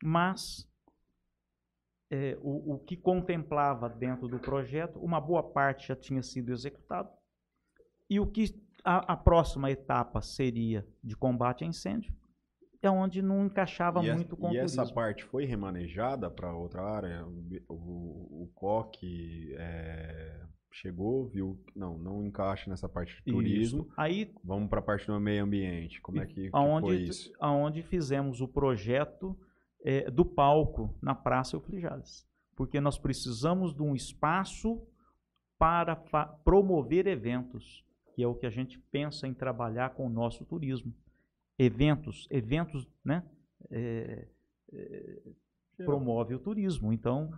Mas é, o, o que contemplava dentro do projeto, uma boa parte já tinha sido executado. E o que A, a próxima etapa seria de combate a incêndio, é onde não encaixava e muito a, com o E turismo. Essa parte foi remanejada para outra área? O, o, o C O C é, chegou, viu? Não, não encaixa nessa parte de turismo. Isso. Aí, vamos para a parte do meio ambiente. Como é que, aonde, que foi isso? Aonde fizemos o projeto é, do palco na Praça Euclides Jales. Porque nós precisamos de um espaço para fa- promover eventos, que é o que a gente pensa em trabalhar com o nosso turismo. Eventos, eventos, né, é, é, promove o turismo, então,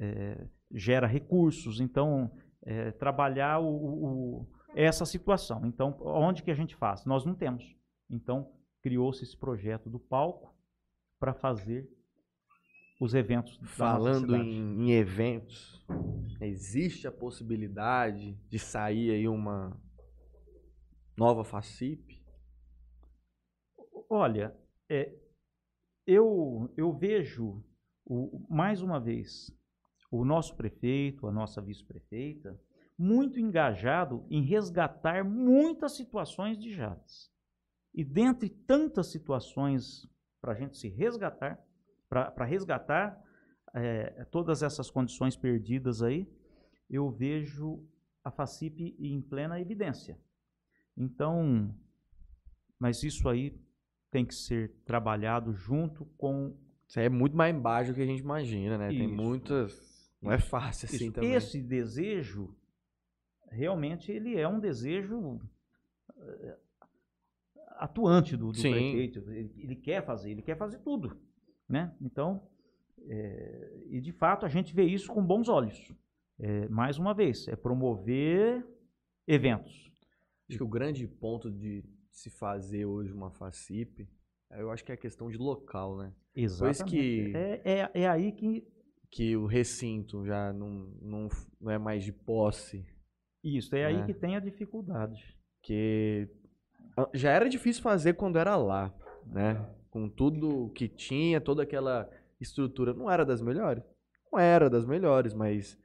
é, gera recursos, então, é, trabalhar o, o, essa situação. Então, onde que a gente faz? Nós não temos. Então, criou-se esse projeto do palco para fazer os eventos. Falando em, em eventos, existe a possibilidade de sair aí uma nova FACIP? Olha, é, eu, eu vejo, o, mais uma vez, o nosso prefeito, a nossa vice-prefeita, muito engajado em resgatar muitas situações de Jales. E dentre tantas situações para a gente se resgatar, para resgatar é, todas essas condições perdidas aí, eu vejo a FACIP em plena evidência. Então, mas isso aí tem que ser trabalhado junto com... Isso aí é muito mais embaixo do que a gente imagina, né? Isso. Tem muitas... Não é fácil assim isso. Também. Esse desejo, realmente, ele é um desejo atuante do, do prefeito. Ele, ele quer fazer, ele quer fazer tudo, né? Então, é, e de fato, a gente vê isso com bons olhos. É, mais uma vez, é promover eventos. Acho que o grande ponto de se fazer hoje uma FACIP, eu acho que é a questão de local, né? Exatamente. Que, é, é, é aí que... Que o recinto já não, não, não é mais de posse. Isso, é né? Aí que tem a dificuldade. Que já era difícil fazer quando era lá, né? Com tudo que tinha, toda aquela estrutura. Não era das melhores? Não era das melhores, mas...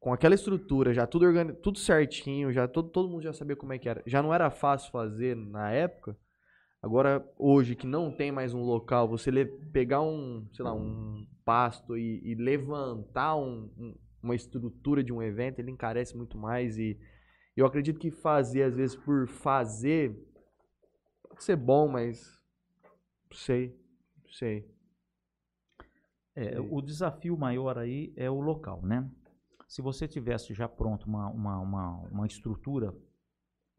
Com aquela estrutura, já tudo, organi- tudo certinho, já todo, todo mundo já sabia como é que era. Já não era fácil fazer na época. Agora, hoje, que não tem mais um local, você le- pegar um, sei lá, um pasto e, e levantar um, um, uma estrutura de um evento, ele encarece muito mais. E eu acredito que fazer, às vezes, por fazer, pode ser bom, mas não sei, não sei. É, o desafio maior aí é o local, né? Se você tivesse já pronto uma, uma, uma, uma estrutura,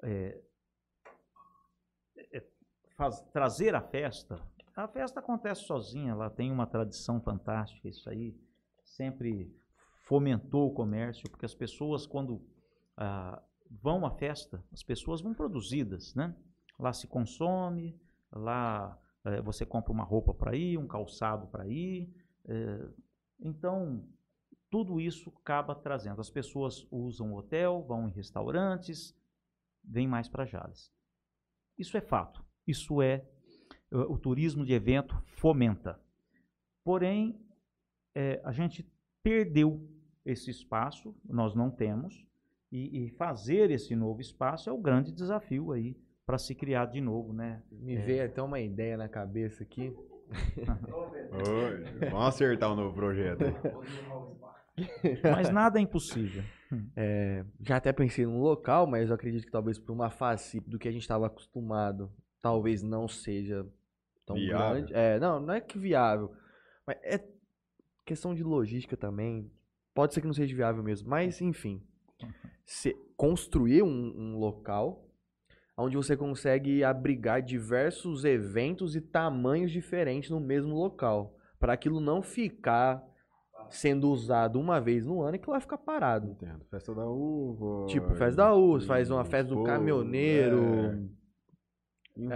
é, é, faz, trazer a festa A festa acontece sozinha, ela tem uma tradição fantástica, isso aí sempre fomentou o comércio, porque as pessoas, quando ah, vão à festa, as pessoas vão produzidas, né? Lá se consome, lá eh, você compra uma roupa para ir, um calçado para ir, eh, então tudo isso acaba trazendo. As pessoas usam hotel, vão em restaurantes, vêm mais para Jales. Isso é fato, isso é o turismo de evento fomenta. Porém, é, a gente perdeu esse espaço, nós não temos, e, e fazer esse novo espaço é o grande desafio aí para se criar de novo, né? Me é. veio até uma ideia na cabeça aqui. Oi, vamos acertar o um novo projeto. Mas nada é impossível. É, já até pensei num local, mas eu acredito que talvez por uma face do que a gente estava acostumado, talvez não seja tão viável. Grande. É, não, não é que viável, mas é questão de logística também. Pode ser que não seja viável mesmo, mas enfim, se construir um, um local onde você consegue abrigar diversos eventos e tamanhos diferentes no mesmo local, para aquilo não ficar sendo usado uma vez no ano e que lá fica parado. Entendo. Festa da uva. Tipo, festa da uva, faz uma festa do caminhoneiro, é.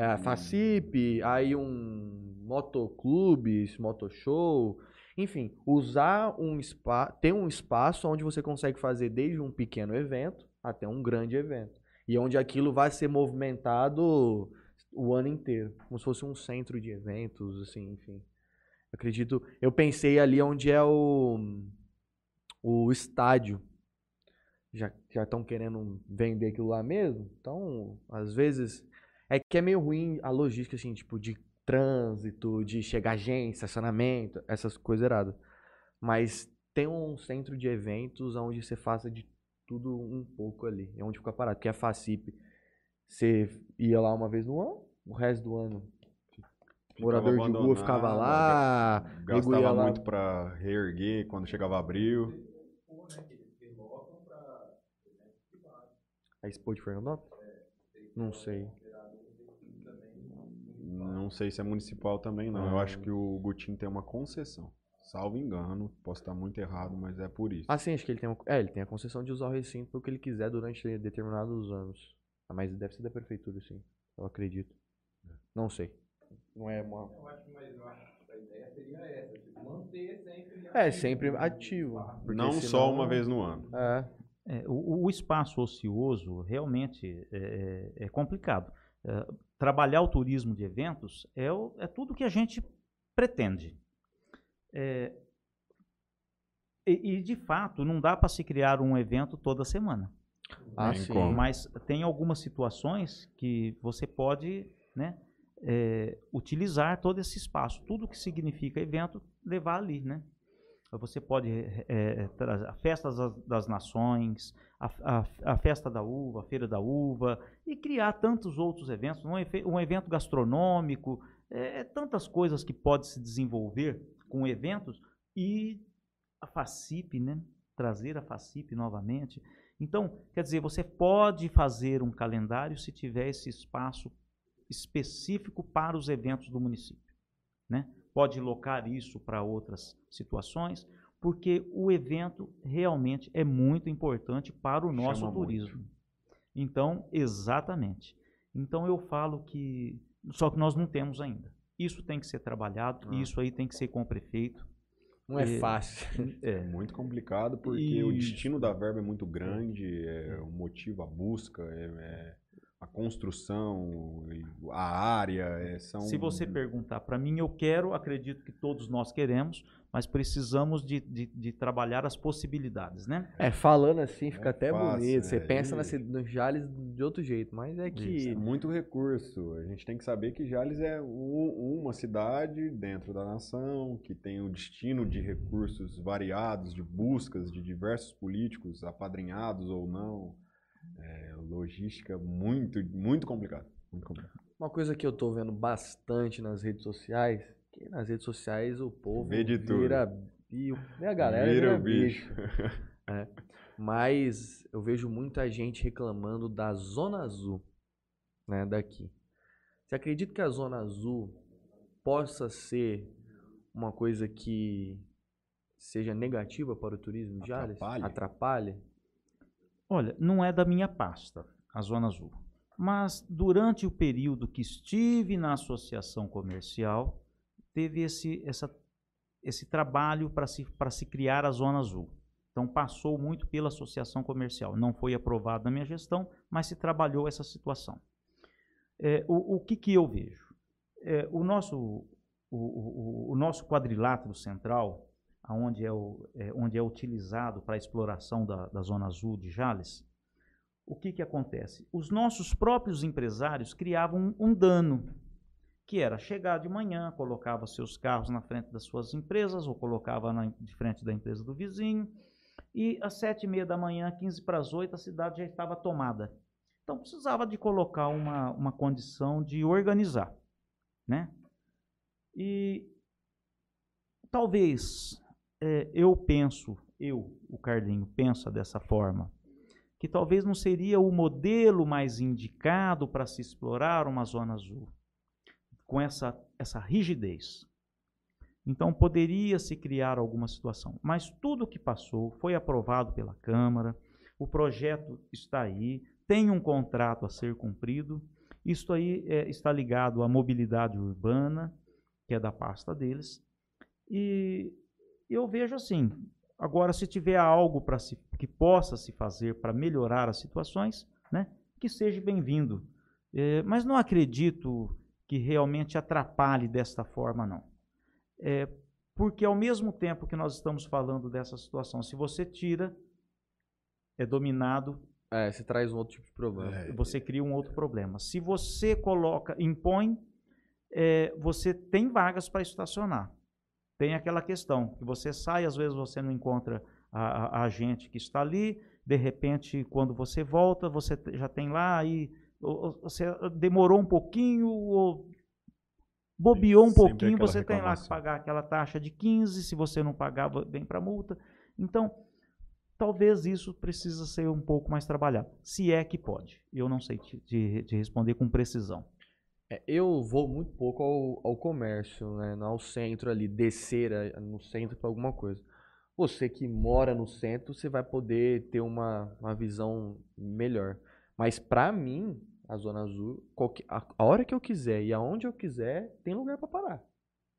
É, a F A C I P, aí um motoclube, esse motoshow. Enfim, usar um espaço, ter um espaço onde você consegue fazer desde um pequeno evento até um grande evento. E onde aquilo vai ser movimentado o ano inteiro, como se fosse um centro de eventos, assim, enfim. Acredito, eu pensei ali onde é o, o estádio. Já estão querendo vender aquilo lá mesmo? Então, às vezes, é que é meio ruim a logística, assim, tipo, de trânsito, de chegar gente, estacionamento, essas coisas erradas. Mas tem um centro de eventos onde você faça de tudo um pouco ali. É onde fica parado. Porque a F A C I P, você ia lá uma vez no ano, o resto do ano. Morador de rua ficava lá, gastava lá muito para reerguer quando chegava abril. A Expo de Fernandópolis? Não sei. Não sei se é municipal também, não. Ah. Eu acho que o Gutinho tem uma concessão. Salvo engano, posso estar muito errado, mas é por isso. Ah, sim, acho que ele tem, uma... é, ele tem a concessão de usar o recinto para o que ele quiser durante determinados anos. Mas deve ser da prefeitura, sim. Eu acredito. Não sei. Não é uma... Eu acho, mas eu acho que a ideia seria essa, tipo, manter sempre... É, sempre ativo. Não senão... só uma vez no ano. É. É, o, o espaço ocioso realmente é, é complicado. É, trabalhar o turismo de eventos é, o, é tudo que a gente pretende. É, e, e, de fato, não dá para se criar um evento toda semana. Ah, sim. Mas tem algumas situações que você pode... né? É, utilizar todo esse espaço, tudo que significa evento, levar ali, né? Você pode é, trazer a festa das, das nações, a, a, a festa da uva, a feira da uva, e criar tantos outros eventos, um, um evento gastronômico, é, tantas coisas que pode se desenvolver com eventos, e a F A C I P, né? Trazer a F A C I P novamente. Então, quer dizer, você pode fazer um calendário se tiver esse espaço específico para os eventos do município, né? Pode locar isso para outras situações, porque o evento realmente é muito importante para o nosso Chama turismo. Muito. Então, exatamente. Então, eu falo que... Só que nós não temos ainda. Isso tem que ser trabalhado, ah. isso aí tem que ser com o prefeito. Não é, é fácil. É muito complicado, porque e... o destino da verba é muito grande, é, o motivo, a busca, é... é... a construção, a área, é, são... Se você perguntar para mim, eu quero, acredito que todos nós queremos, mas precisamos de, de, de trabalhar as possibilidades, né? É, falando assim fica é até fácil, bonito, você é, pensa e... no Jales de outro jeito, mas é que... Isso, é muito recurso, a gente tem que saber que Jales é um, uma cidade dentro da nação, que tem um destino de recursos variados, de buscas de diversos políticos, apadrinhados ou não... É, logística muito, muito complicada. Muito complicado. Uma coisa que eu tô vendo bastante nas redes sociais, que nas redes sociais o povo Vê de vira... Tudo. E a galera vira, vira o bicho. bicho. É. Mas eu vejo muita gente reclamando da Zona Azul, né, daqui. Você acredita que a Zona Azul possa ser uma coisa que seja negativa para o turismo de Jales? Atrapalha? Olha, não é da minha pasta, a Zona Azul. Mas durante o período que estive na Associação Comercial, teve esse, essa, esse trabalho para se, para se criar a Zona Azul. Então passou muito pela Associação Comercial. Não foi aprovado na minha gestão, mas se trabalhou essa situação. É, o o que, que eu vejo? É, o, nosso, o, o, o nosso quadrilátero central, onde é, o, é, onde é utilizado para a exploração da, da Zona Azul de Jales, o que, que acontece? Os nossos próprios empresários criavam um, um dano, que era chegar de manhã, colocava seus carros na frente das suas empresas ou colocava na, de frente da empresa do vizinho. E às sete e meia da manhã, quinze para as oito, a cidade já estava tomada. Então, precisava de colocar uma, uma condição de organizar, né? E talvez, é, eu penso, eu, o Carlinho, pensa dessa forma, que talvez não seria o modelo mais indicado para se explorar uma Zona Azul, com essa, essa rigidez. Então, poderia se criar alguma situação. Mas tudo o que passou foi aprovado pela Câmara, o projeto está aí, tem um contrato a ser cumprido. Isso aí é, está ligado à mobilidade urbana, que é da pasta deles. E eu vejo assim, agora se tiver algo para se, que possa se fazer para melhorar as situações, né, que seja bem-vindo. É, mas não acredito que realmente atrapalhe desta forma, não. É, porque ao mesmo tempo que nós estamos falando dessa situação, se você tira, é dominado. É, você traz um outro tipo de problema. É, você cria um outro problema. Se você coloca, impõe, é, você tem vagas para estacionar. Tem aquela questão, que você sai, às vezes você não encontra a, a, a gente que está ali, de repente, quando você volta, você já tem lá, aí ou, você demorou um pouquinho, ou bobeou um sempre pouquinho, você tem lá que pagar aquela taxa de quinze, se você não pagar, vem para multa. Então, talvez isso precisa ser um pouco mais trabalhado, se é que pode. Eu não sei te, te, te responder com precisão. É, eu vou muito pouco ao, ao comércio, né, ao centro ali, descer a, no centro para alguma coisa. Você que mora no centro, você vai poder ter uma, uma visão melhor. Mas para mim, a Zona Azul, qualquer, a, a hora que eu quiser e aonde eu quiser, tem lugar para parar.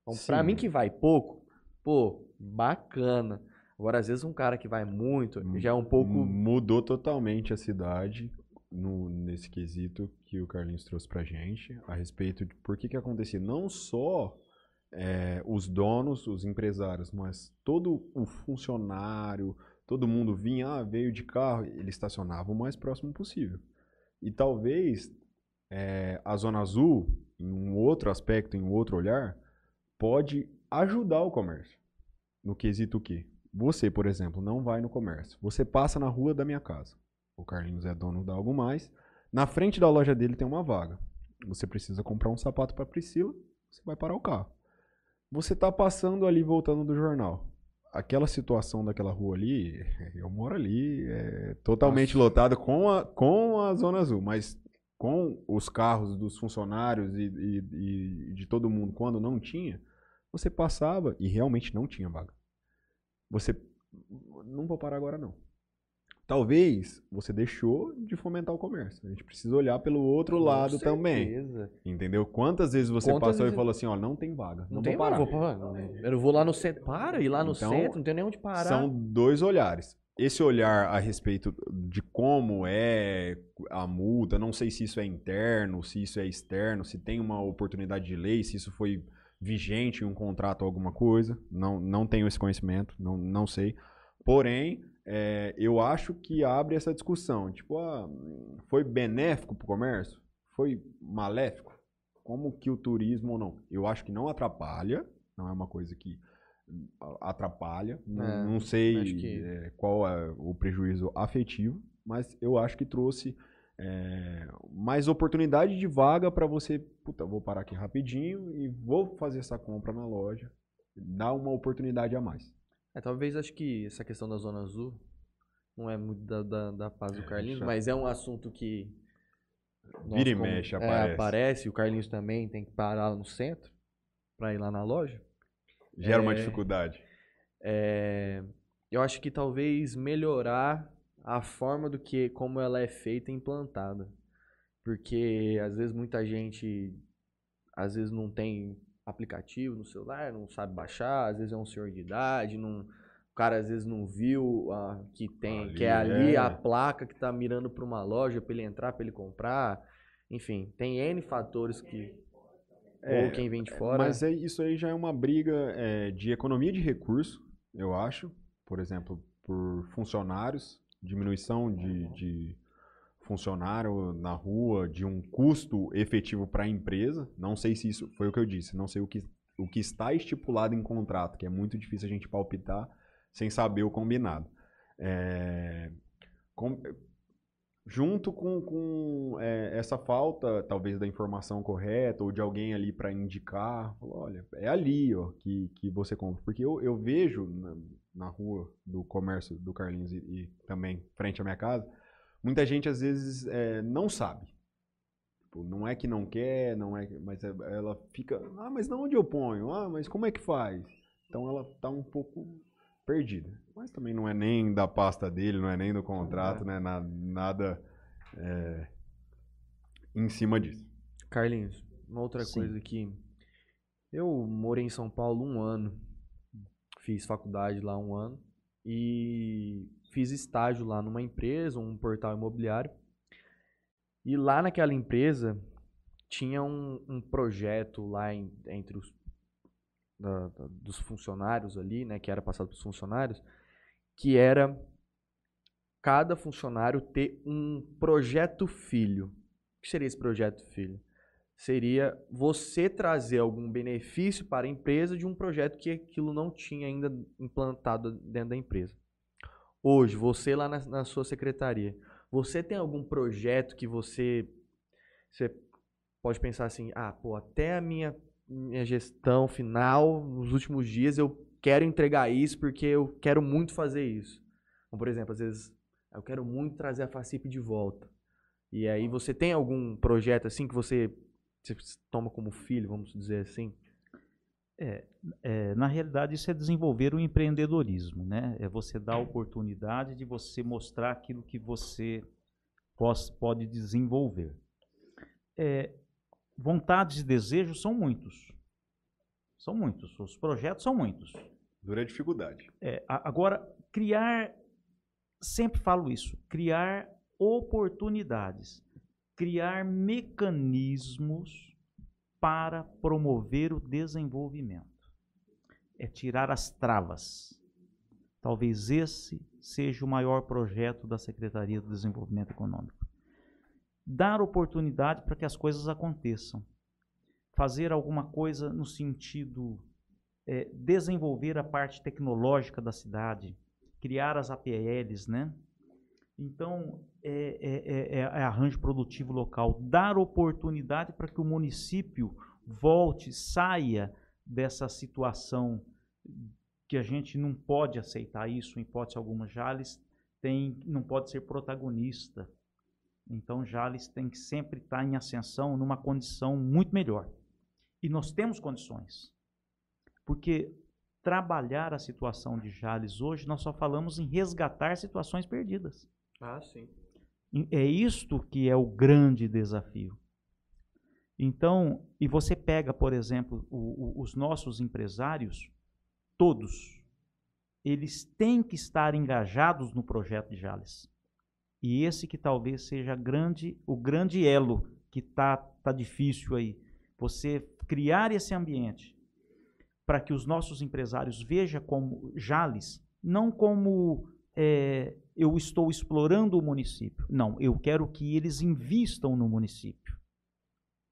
Então, para mim que vai pouco, pô, bacana. Agora, às vezes, um cara que vai muito, já é um pouco... Mudou totalmente a cidade no, nesse quesito que o Carlinhos trouxe pra gente, a respeito de por que que acontecia. Não só é, os donos, os empresários, mas todo o funcionário, todo mundo vinha, ah, veio de carro, ele estacionava o mais próximo possível. E talvez é, a Zona Azul, em um outro aspecto, em um outro olhar, pode ajudar o comércio. No quesito que você, por exemplo, não vai no comércio. Você passa na rua da minha casa. O Carlinhos é dono da Algo Mais. Na frente da loja dele tem uma vaga. Você precisa comprar um sapato para Priscila, você vai parar o carro. Você está passando ali, voltando do jornal. Aquela situação daquela rua ali, eu moro ali, é totalmente lotada com a, com a Zona Azul, mas com os carros dos funcionários e, e, e de todo mundo, quando não tinha, você passava e realmente não tinha vaga. Você, não vou parar agora não. Talvez você deixou de fomentar o comércio. A gente precisa olhar pelo outro Com lado certeza. também. Entendeu? Quantas vezes você Quantas passou vezes... e falou assim, ó, não tem vaga. Não, não tem vou parar. Vou parar. Não, não. Eu vou lá no centro, para, e lá no então, centro, não tem nem onde parar. São dois olhares. Esse olhar a respeito de como é a multa, não sei se isso é interno, se isso é externo, se tem uma oportunidade de lei, se isso foi... vigente em um contrato ou alguma coisa, não, não tenho esse conhecimento, não, não sei. Porém, é, eu acho que abre essa discussão, tipo, ah, foi benéfico para o comércio? Foi maléfico? Como que o turismo ou não? Eu acho que não atrapalha, não é uma coisa que atrapalha, não, é, não sei que... é, qual é o prejuízo afetivo, mas eu acho que trouxe... É, mais oportunidade de vaga para você, puta, vou parar aqui rapidinho e vou fazer essa compra na loja, dá uma oportunidade a mais. É, talvez acho que essa questão da Zona Azul não é muito da, da, da paz do Carlinhos, é, mas é um assunto que vira e mexe, como, é, aparece. aparece, o Carlinhos também tem que parar lá no centro, para ir lá na loja. Gera é, uma dificuldade. É, eu acho que talvez melhorar a forma do que, como ela é feita e implantada. Porque às vezes muita gente, às vezes não tem aplicativo no celular, não sabe baixar, às vezes é um senhor de idade, não, o cara às vezes não viu ah, que, tem, ali, que é ali é. a placa que está mirando para uma loja para ele entrar, para ele comprar. Enfim, tem N fatores que... É, ou quem vem de fora. Mas é, isso aí já é uma briga é, de economia de recurso, eu acho. Por exemplo, por funcionários, diminuição de, de funcionário na rua, de um custo efetivo para a empresa. Não sei se isso foi o que eu disse, não sei o que, o que está estipulado em contrato, que é muito difícil a gente palpitar sem saber o combinado. É, com, junto com, com é, essa falta, talvez, da informação correta ou de alguém ali para indicar, olha, é ali ó, que, que você compra. Porque eu, eu vejo na, na rua do comércio do Carlinhos e, e também frente à minha casa, muita gente às vezes é, não sabe. Tipo, não é que não quer, não é, mas ela fica, ah, mas não onde eu ponho? Ah, mas como é que faz? Então ela tá um pouco... perdida. Mas também não é nem da pasta dele, não é nem do contrato, não é né? nada é, em cima disso. Carlinhos, uma outra Sim. coisa que eu morei em São Paulo um ano, fiz faculdade lá um ano e fiz estágio lá numa empresa, um portal imobiliário, e lá naquela empresa tinha um, um projeto lá em, entre os Da, da, dos funcionários ali, né, que era passado para os funcionários, que era cada funcionário ter um projeto filho. O que seria esse projeto filho? Seria você trazer algum benefício para a empresa de um projeto que aquilo não tinha ainda implantado dentro da empresa. Hoje, você lá na, na sua secretaria, você tem algum projeto que você, você pode pensar assim, ah, pô, até a minha... minha gestão final, nos últimos dias eu quero entregar isso porque eu quero muito fazer isso. Então, por exemplo, às vezes eu quero muito trazer a Facip de volta. E aí você tem algum projeto assim que você, você toma como filho, vamos dizer assim? É, é, na realidade isso é desenvolver o empreendedorismo, né? É você dar a oportunidade de você mostrar aquilo que você pode, pode desenvolver. É... Vontades e desejos são muitos. São muitos. Os projetos são muitos. Dura a dificuldade. É, agora, criar, sempre falo isso, criar oportunidades, criar mecanismos para promover o desenvolvimento. É tirar as travas. Talvez esse seja o maior projeto da Secretaria de Desenvolvimento Econômico. Dar oportunidade para que as coisas aconteçam. Fazer alguma coisa no sentido é, desenvolver a parte tecnológica da cidade, criar as A P Ls, né? Então, é, é, é, é arranjo produtivo local. Dar oportunidade para que o município volte, saia dessa situação que a gente não pode aceitar isso, em hipótese alguma. Jales tem, não pode ser protagonista. Então, Jales tem que sempre estar em ascensão, numa condição muito melhor. E nós temos condições. Porque trabalhar a situação de Jales hoje, nós só falamos em resgatar situações perdidas. Ah, sim. É isto que é o grande desafio. Então, e você pega, por exemplo, o, o, os nossos empresários, todos, eles têm que estar engajados no projeto de Jales. E esse que talvez seja grande, o grande elo que está tá difícil aí. Você criar esse ambiente para que os nossos empresários vejam como Jales, não como é, eu estou explorando o município. Não, eu quero que eles invistam no município.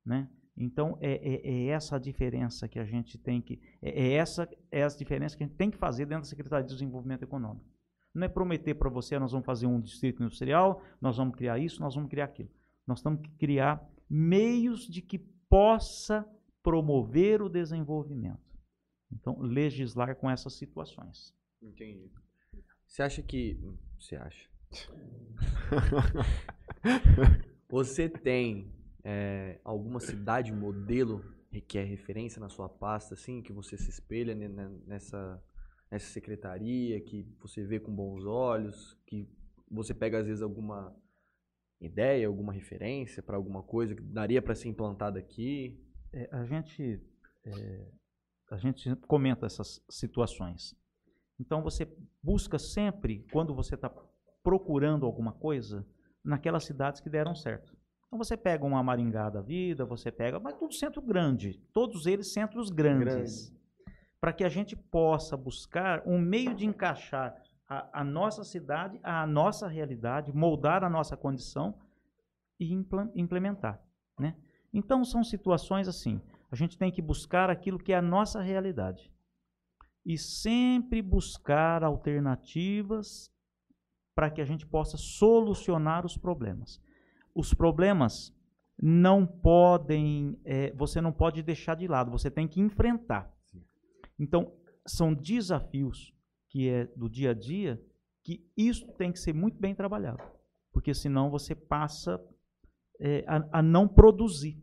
Né? Então, é, é, é essa a diferença que a gente tem que... É, é essa é a diferença que a gente tem que fazer dentro da Secretaria de Desenvolvimento Econômico. Não é prometer para você, nós vamos fazer um distrito industrial, nós vamos criar isso, nós vamos criar aquilo. Nós temos que criar meios de que possa promover o desenvolvimento. Então, legislar com essas situações. Entendi. Você acha que... Você acha? Você tem é, alguma cidade modelo que é referência na sua pasta, assim, que você se espelha nessa, nessa secretaria, que você vê com bons olhos, que você pega, às vezes, alguma ideia, alguma referência para alguma coisa que daria para ser implantada aqui? É, a gente, é, a gente comenta essas situações. Então, você busca sempre, quando você está procurando alguma coisa, naquelas cidades que deram certo. Então, você pega uma Maringá da vida, você pega... Mas tudo centro grande. Todos eles centros grandes. Grande. Para que a gente possa buscar um meio de encaixar a, a nossa cidade, a nossa realidade, moldar a nossa condição e impl- implementar, né? Então, são situações assim. A gente tem que buscar aquilo que é a nossa realidade. E sempre buscar alternativas para que a gente possa solucionar os problemas. Os problemas não podem, é, você não pode deixar de lado, você tem que enfrentar. Sim. Então, são desafios que é do dia a dia, que isso tem que ser muito bem trabalhado, porque senão você passa é, a, a não produzir.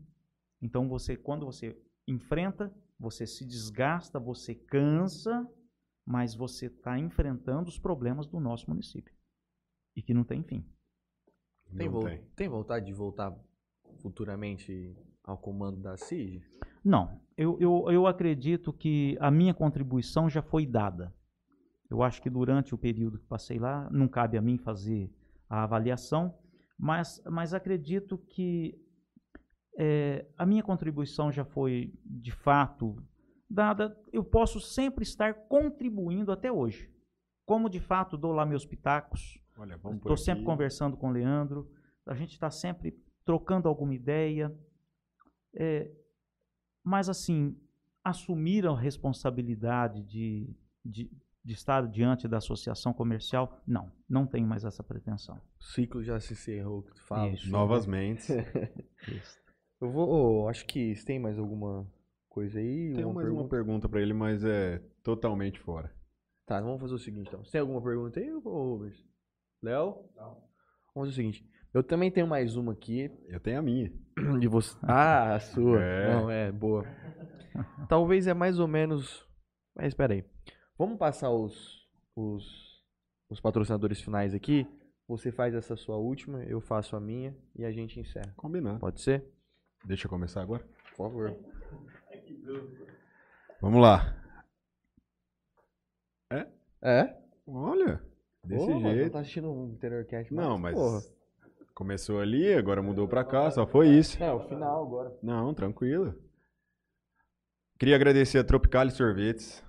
Então, você, quando você enfrenta, você se desgasta, você cansa, mas você está enfrentando os problemas do nosso município, e que não tem fim. Tem, vo- tem. tem vontade de voltar futuramente ao comando da C I G? Não. Eu, eu, eu acredito que a minha contribuição já foi dada. Eu acho que durante o período que passei lá, não cabe a mim fazer a avaliação, mas, mas acredito que é, a minha contribuição já foi, de fato, dada. Eu posso sempre estar contribuindo até hoje. Como, de fato, dou lá meus pitacos. Estou sempre conversando com o Leandro, a gente está sempre trocando alguma ideia, é, mas assim, assumir a responsabilidade de, de, de estar diante da associação comercial, não, não tenho mais essa pretensão. O ciclo já se encerrou, que tu fala. Isso, novas mentes. Eu vou, oh, acho que tem mais alguma coisa aí? Tem mais pergunta? Uma pergunta para ele, mas é totalmente fora. Tá, vamos fazer o seguinte então, você tem alguma pergunta aí, Rubens? Léo? Não. Vamos fazer o seguinte, eu também tenho mais uma aqui. Eu tenho a minha. De você. Ah, a sua. É. Não, é, boa. Talvez é mais ou menos... Mas espera aí. Vamos passar os, os, os patrocinadores finais aqui. Você faz essa sua última, eu faço a minha e a gente encerra. Combinado. Pode ser? Deixa eu começar agora? Por favor. Vamos lá. É? É? Olha... Desse oh, jeito. Não tá assistindo o InteriorCast. Não, mas porra. Começou ali, agora mudou pra cá, só foi isso. É, o final agora. Não, tranquilo. Queria agradecer a Tropicali Sorvetes.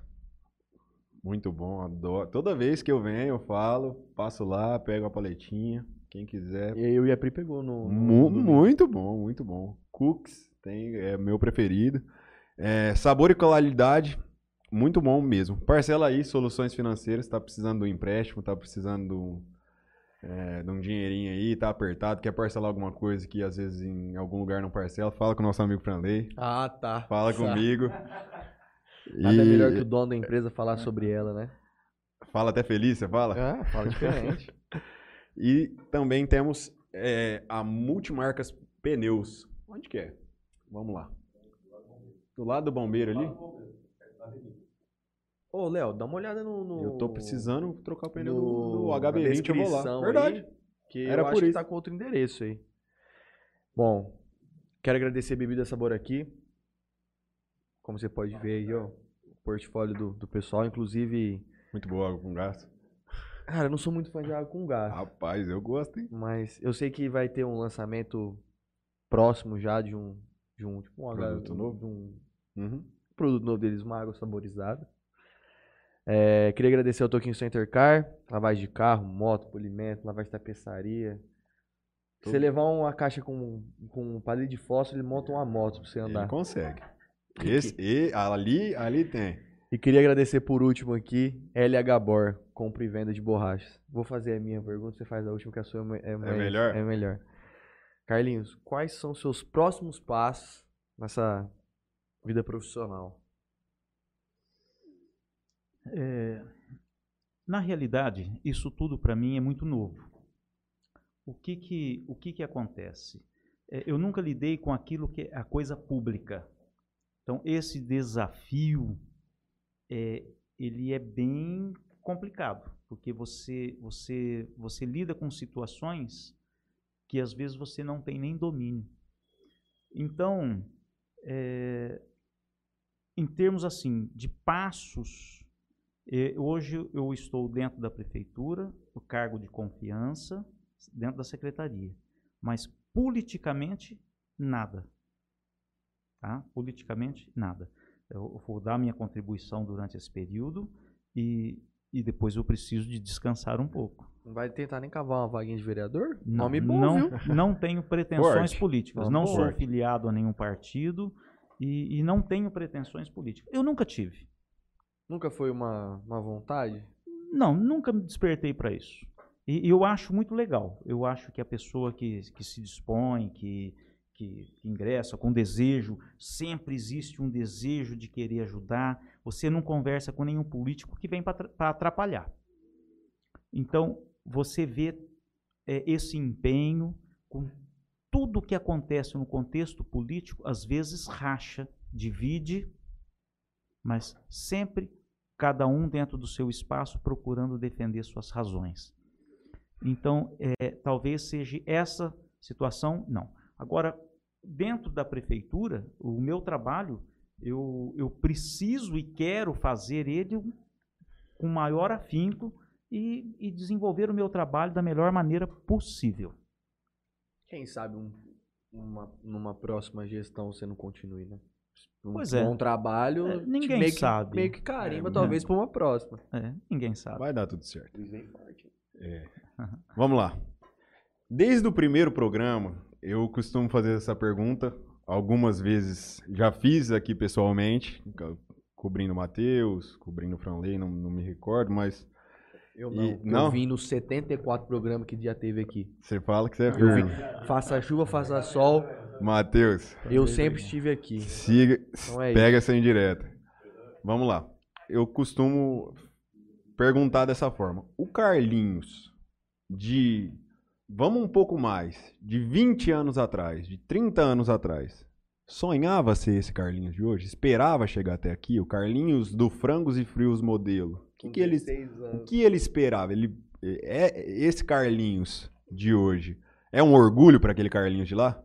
Muito bom, adoro. Toda vez que eu venho, eu falo, passo lá, pego a paletinha, quem quiser. E eu e a Pri pegou no... no Mu- muito bom, muito bom. Cooks, tem, é meu preferido. É, sabor e qualidade... Muito bom mesmo. Parcela aí, soluções financeiras, tá precisando de um empréstimo, tá precisando de um, é, de um dinheirinho aí, tá apertado, quer parcelar alguma coisa que às vezes em algum lugar não parcela, fala com o nosso amigo Franley. Ah, tá. Fala tá. comigo. Nada é melhor que o dono da empresa falar sobre ela, né? Fala até feliz, você fala? Ah, fala diferente. E também temos é, a Multimarcas Pneus. Onde que é? Vamos lá. Do lado do bombeiro ali? Ô, Léo, dá uma olhada no, no... Eu tô precisando trocar o pneu no, do H B vinte, eu vou lá. Verdade. Aí, que Era eu por acho isso. que tá com outro endereço aí. Bom, quero agradecer a Bebida Sabor aqui. Como você pode ah, ver aí, ó, o portfólio do, do pessoal, inclusive... Muito boa água com gás. Cara, eu não sou muito fã de água com gás. Rapaz, eu gosto, hein? Mas eu sei que vai ter um lançamento próximo já de um... De um tipo um produto H B, novo. De um... Uhum. Produto novo deles, uma água saborizada. É, queria agradecer ao Toquinho Center Car, lavagem de carro, moto, polimento, lavagem de tapeçaria. Se você levar uma caixa com, com um palito de fósforo, ele monta uma moto pra você andar. Ele consegue. Esse, e, ali, ali tem. E queria agradecer por último aqui, L H Bor, compra e venda de borrachas. Vou fazer a minha pergunta, você faz a última, que a sua é, mais, é, melhor? é melhor. Carlinhos, quais são os seus próximos passos nessa... vida profissional? É, na realidade, isso tudo para mim é muito novo. O que que, o que, que acontece? É, eu nunca lidei com aquilo que é a coisa pública. Então, esse desafio, é, ele é bem complicado, porque você, você, você lida com situações que, às vezes, você não tem nem domínio. Então, é, em termos assim, de passos, é, hoje eu estou dentro da prefeitura, o cargo de confiança, dentro da secretaria, mas politicamente, nada. Tá? Politicamente, nada. Eu vou dar minha contribuição durante esse período e, e depois eu preciso de descansar um pouco. Não vai tentar nem cavar uma vaguinha de vereador? Não, nome bom, não, viu? Não tenho pretensões Word. políticas. Vamos não sou Word. filiado a nenhum partido e, e não tenho pretensões políticas. Eu nunca tive. Nunca foi uma, uma vontade? Não, nunca me despertei para isso. E, e eu acho muito legal. Eu acho que a pessoa que, que se dispõe, que... que ingressa com desejo, sempre existe um desejo de querer ajudar, você não conversa com nenhum político que vem para atrapalhar. Então, você vê é, esse empenho, com tudo que acontece no contexto político, às vezes racha, divide, mas sempre cada um dentro do seu espaço procurando defender suas razões. Então, é, talvez seja essa situação, não. Agora, dentro da prefeitura, o meu trabalho, eu, eu preciso e quero fazer ele com maior afinco e, e desenvolver o meu trabalho da melhor maneira possível. Quem sabe um, uma, numa próxima gestão você não continue, né? Um pois é. bom trabalho, é, ninguém meio sabe. Que, meio que carimba, é, talvez, para uma próxima. É, ninguém sabe. Vai dar tudo certo. É. Vamos lá. Desde o primeiro programa... Eu costumo fazer essa pergunta, algumas vezes já fiz aqui pessoalmente, cobrindo o Matheus, cobrindo o Franley, não, não me recordo, mas... Eu não, e, não? Eu vim nos setenta e quatro programas que já teve aqui. Você fala que você é firme. Faça chuva, faça sol. Matheus. Eu sempre estive aqui. Siga, então é pega isso. Essa indireta. Vamos lá. Eu costumo perguntar dessa forma. O Carlinhos de... Vamos um pouco mais, de vinte anos atrás, de trinta anos atrás, sonhava ser esse Carlinhos de hoje? Esperava chegar até aqui? O Carlinhos do Frangos e Frios Modelo. O que, que, ele, o que ele esperava? Ele, é, esse Carlinhos de hoje é um orgulho para aquele Carlinhos de lá?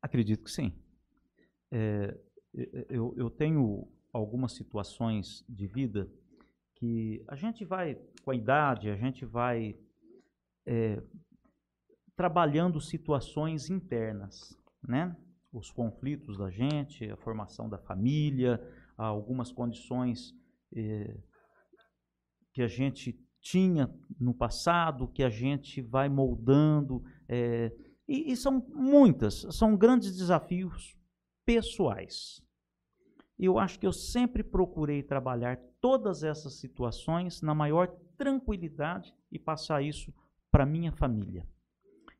Acredito que sim. É, eu, eu tenho algumas situações de vida que a gente vai, com a idade, a gente vai... É, trabalhando situações internas, né? Os conflitos da gente, a formação da família, algumas condições eh, que a gente tinha no passado, que a gente vai moldando, eh, e, e são muitas, são grandes desafios pessoais. Eu acho que eu sempre procurei trabalhar todas essas situações na maior tranquilidade e passar isso para minha família.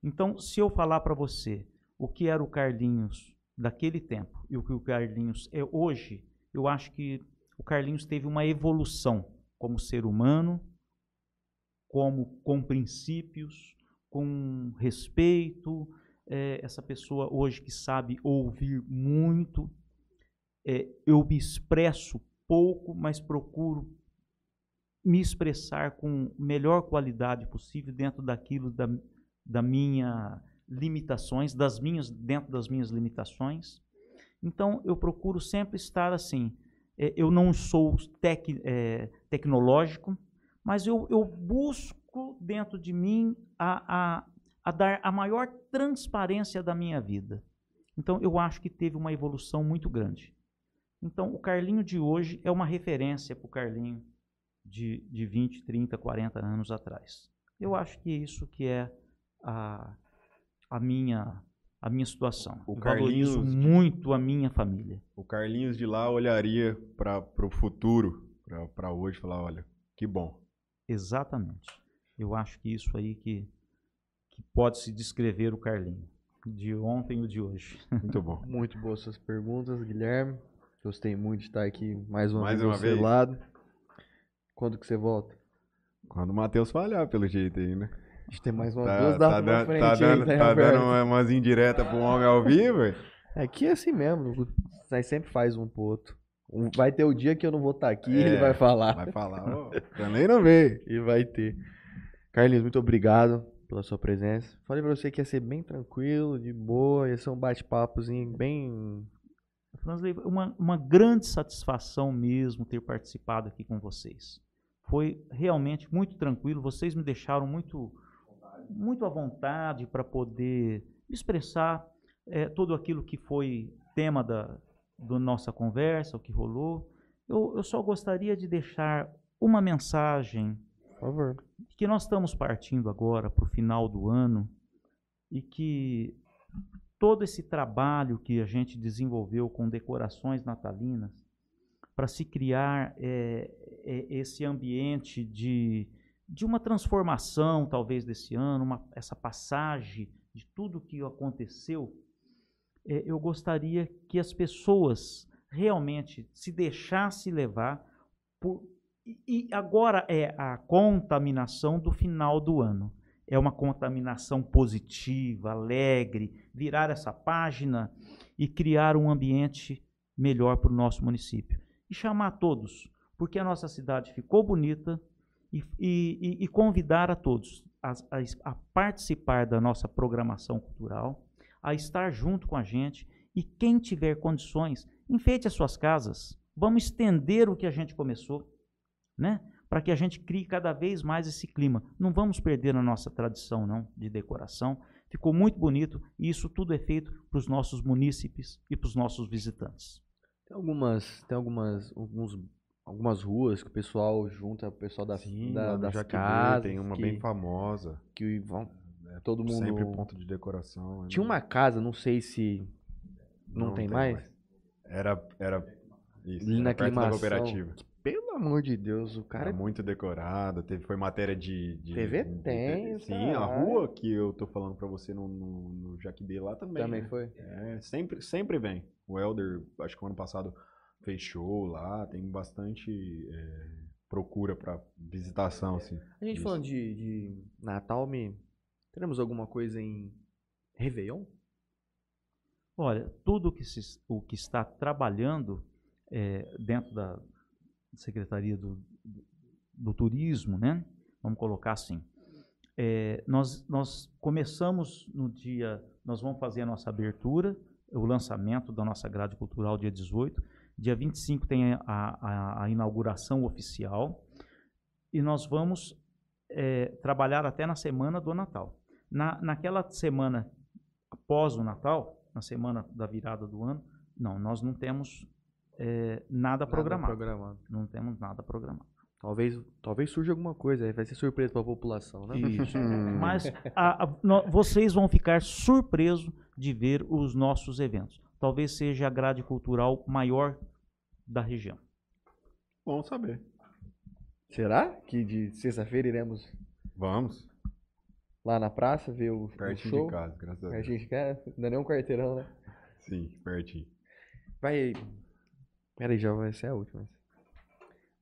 Então, se eu falar para você o que era o Carlinhos daquele tempo e o que o Carlinhos é hoje, eu acho que o Carlinhos teve uma evolução como ser humano, como com princípios, com respeito, é, essa pessoa hoje que sabe ouvir muito. É, eu me expresso pouco, mas procuro me expressar com melhor qualidade possível dentro daquilo da da minha limitações, das minhas, dentro das minhas limitações. Então, eu procuro sempre estar assim. É, eu não sou tec, é, tecnológico, mas eu, eu busco dentro de mim a, a, a dar a maior transparência da minha vida. Então, eu acho que teve uma evolução muito grande. Então, o Carlinho de hoje é uma referência para o Carlinho de, de vinte, trinta, quarenta anos atrás. Eu acho que isso que é A, a, minha, a minha situação. O Carlinhos, valorizo muito a minha família. O Carlinhos de lá olharia para o futuro, para hoje, falar, olha, que bom. Exatamente. Eu acho que isso aí que, que pode-se descrever o Carlinhos, de ontem ou de hoje. Muito bom. Muito boas suas perguntas, Guilherme. Gostei muito de estar aqui mais uma mais vez uma do vez. seu lado. Quando que você volta? Quando o Matheus falhar, pelo jeito aí, né? A gente tem mais uma tá, duas da tá, tá, frente. Tá dando, aí, né, tá dando umas indiretas pro homem ao vivo. Aqui é assim mesmo, nós sempre faz um pro outro. Vai ter o dia que eu não vou estar aqui e é, ele vai falar. Vai falar, ó, também não veio. E vai ter. Carlinhos, muito obrigado pela sua presença. Falei pra você que ia ser bem tranquilo, de boa, ia ser um bate-papozinho bem... Uma, uma grande satisfação mesmo ter participado aqui com vocês. Foi realmente muito tranquilo, vocês me deixaram muito, muito à vontade para poder expressar é, tudo aquilo que foi tema da... da nossa conversa, o que rolou. Eu, eu só gostaria de deixar uma mensagem. Por favor. Que nós estamos partindo agora para o final do ano e que todo esse trabalho que a gente desenvolveu com decorações natalinas para se criar é, é, esse ambiente de, de uma transformação, talvez, desse ano, uma, essa passagem de tudo que aconteceu, eu gostaria que as pessoas realmente se deixassem levar por... E agora é a contaminação do final do ano. É uma contaminação positiva, alegre, virar essa página e criar um ambiente melhor para o nosso município. E chamar todos, porque a nossa cidade ficou bonita, e, e, e convidar a todos a, a, a participar da nossa programação cultural, a estar junto com a gente, e quem tiver condições, enfeite as suas casas. Vamos estender o que a gente começou, né? Para que a gente crie cada vez mais esse clima. Não vamos perder a nossa tradição, não, de decoração. Ficou muito bonito e isso tudo é feito para os nossos munícipes e para os nossos visitantes. Tem algumas, tem algumas, alguns, algumas ruas que o pessoal junta, o pessoal da, Sim, da, das Jaquibê, casas. Tem uma que, bem famosa. Que vão... Todo mundo... Sempre ponto de decoração. Tinha uma casa, não sei se... Não, não tem, tem mais? mais? Era... era isso, era perto da cooperativa. Que, pelo amor de Deus, o cara... Era muito decorado, teve, foi matéria de... de T V de, tem, de, Sim, a rua que eu tô falando pra você no, no, no Jaquibê lá também. Também né? foi. É, sempre, sempre vem. O Helder, acho que o ano passado, fechou lá, tem bastante... É, procura pra visitação, assim. A gente disso. falando de, de Natal, me... Teremos alguma coisa em Réveillon? Olha, tudo que se, o que está trabalhando é, dentro da Secretaria do, do, do Turismo, né? Vamos colocar assim. É, nós, nós começamos no dia... Nós vamos fazer a nossa abertura, o lançamento da nossa grade cultural dia dezoito. Dia vinte e cinco tem a, a, a inauguração oficial. E nós vamos é, trabalhar até na semana do Natal. Na, naquela semana após o Natal, na semana da virada do ano, não, nós não temos é, nada, nada programado. programado. Não temos nada programado. Talvez, talvez surja alguma coisa, aí vai ser surpresa para a população, né? Isso. Mas a, a, no, vocês vão ficar surpresos de ver os nossos eventos. Talvez seja a grade cultural maior da região. Bom saber. Será que de sexta-feira iremos? Vamos. Lá na praça, ver o, pertinho o show. Pertinho de casa, graças a Deus. Pertinho de casa, não é nem um quarteirão, né? Sim, pertinho. Vai, peraí, já vai ser a última.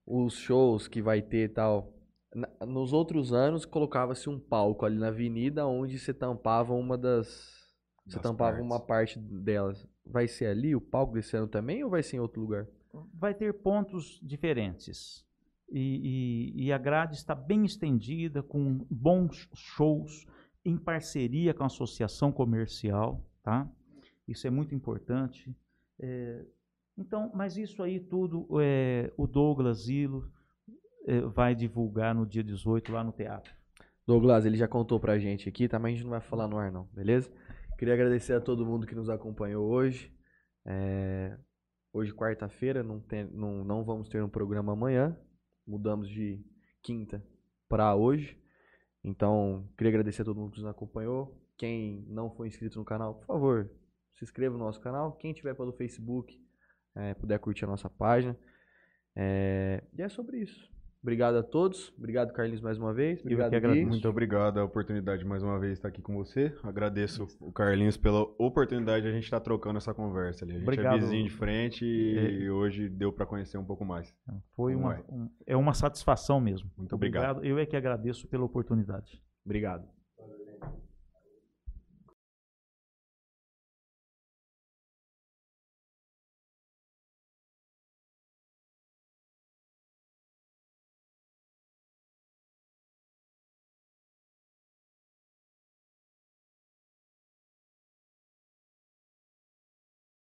Os shows que vai ter e tal, na, nos outros anos colocava-se um palco ali na avenida onde você tampava uma das... das você tampava partes. uma parte delas. Vai ser ali o palco desse ano também ou vai ser em outro lugar? Vai ter pontos diferentes. E, e, e a grade está bem estendida, com bons shows, em parceria com a Associação Comercial, tá? Isso é muito importante. É, então, mas isso aí tudo, é, o Douglas Hilo é, vai divulgar no dia dezoito lá no Teatro. Douglas, ele já contou pra gente aqui, tá? Mas a gente não vai falar no ar não, beleza? Queria agradecer a todo mundo que nos acompanhou hoje. É, hoje, quarta-feira, não, não, não vamos ter um programa amanhã. Mudamos de quinta para hoje. Então, queria agradecer a todo mundo que nos acompanhou. Quem não foi inscrito no canal, por favor, se inscreva no nosso canal. Quem tiver pelo Facebook, é, puder curtir a nossa página. É, e é sobre isso. Obrigado a todos. Obrigado, Carlinhos, mais uma vez. Obrigado, Gui. Muito obrigado a oportunidade, mais uma vez, estar aqui com você. Agradeço o Carlinhos pela oportunidade de a gente estar trocando essa conversa. Ali. A gente obrigado. é vizinho de frente e, e hoje deu para conhecer um pouco mais. Foi uma, é? Um, é uma satisfação mesmo. Muito obrigado. obrigado. Eu é que agradeço pela oportunidade. Obrigado.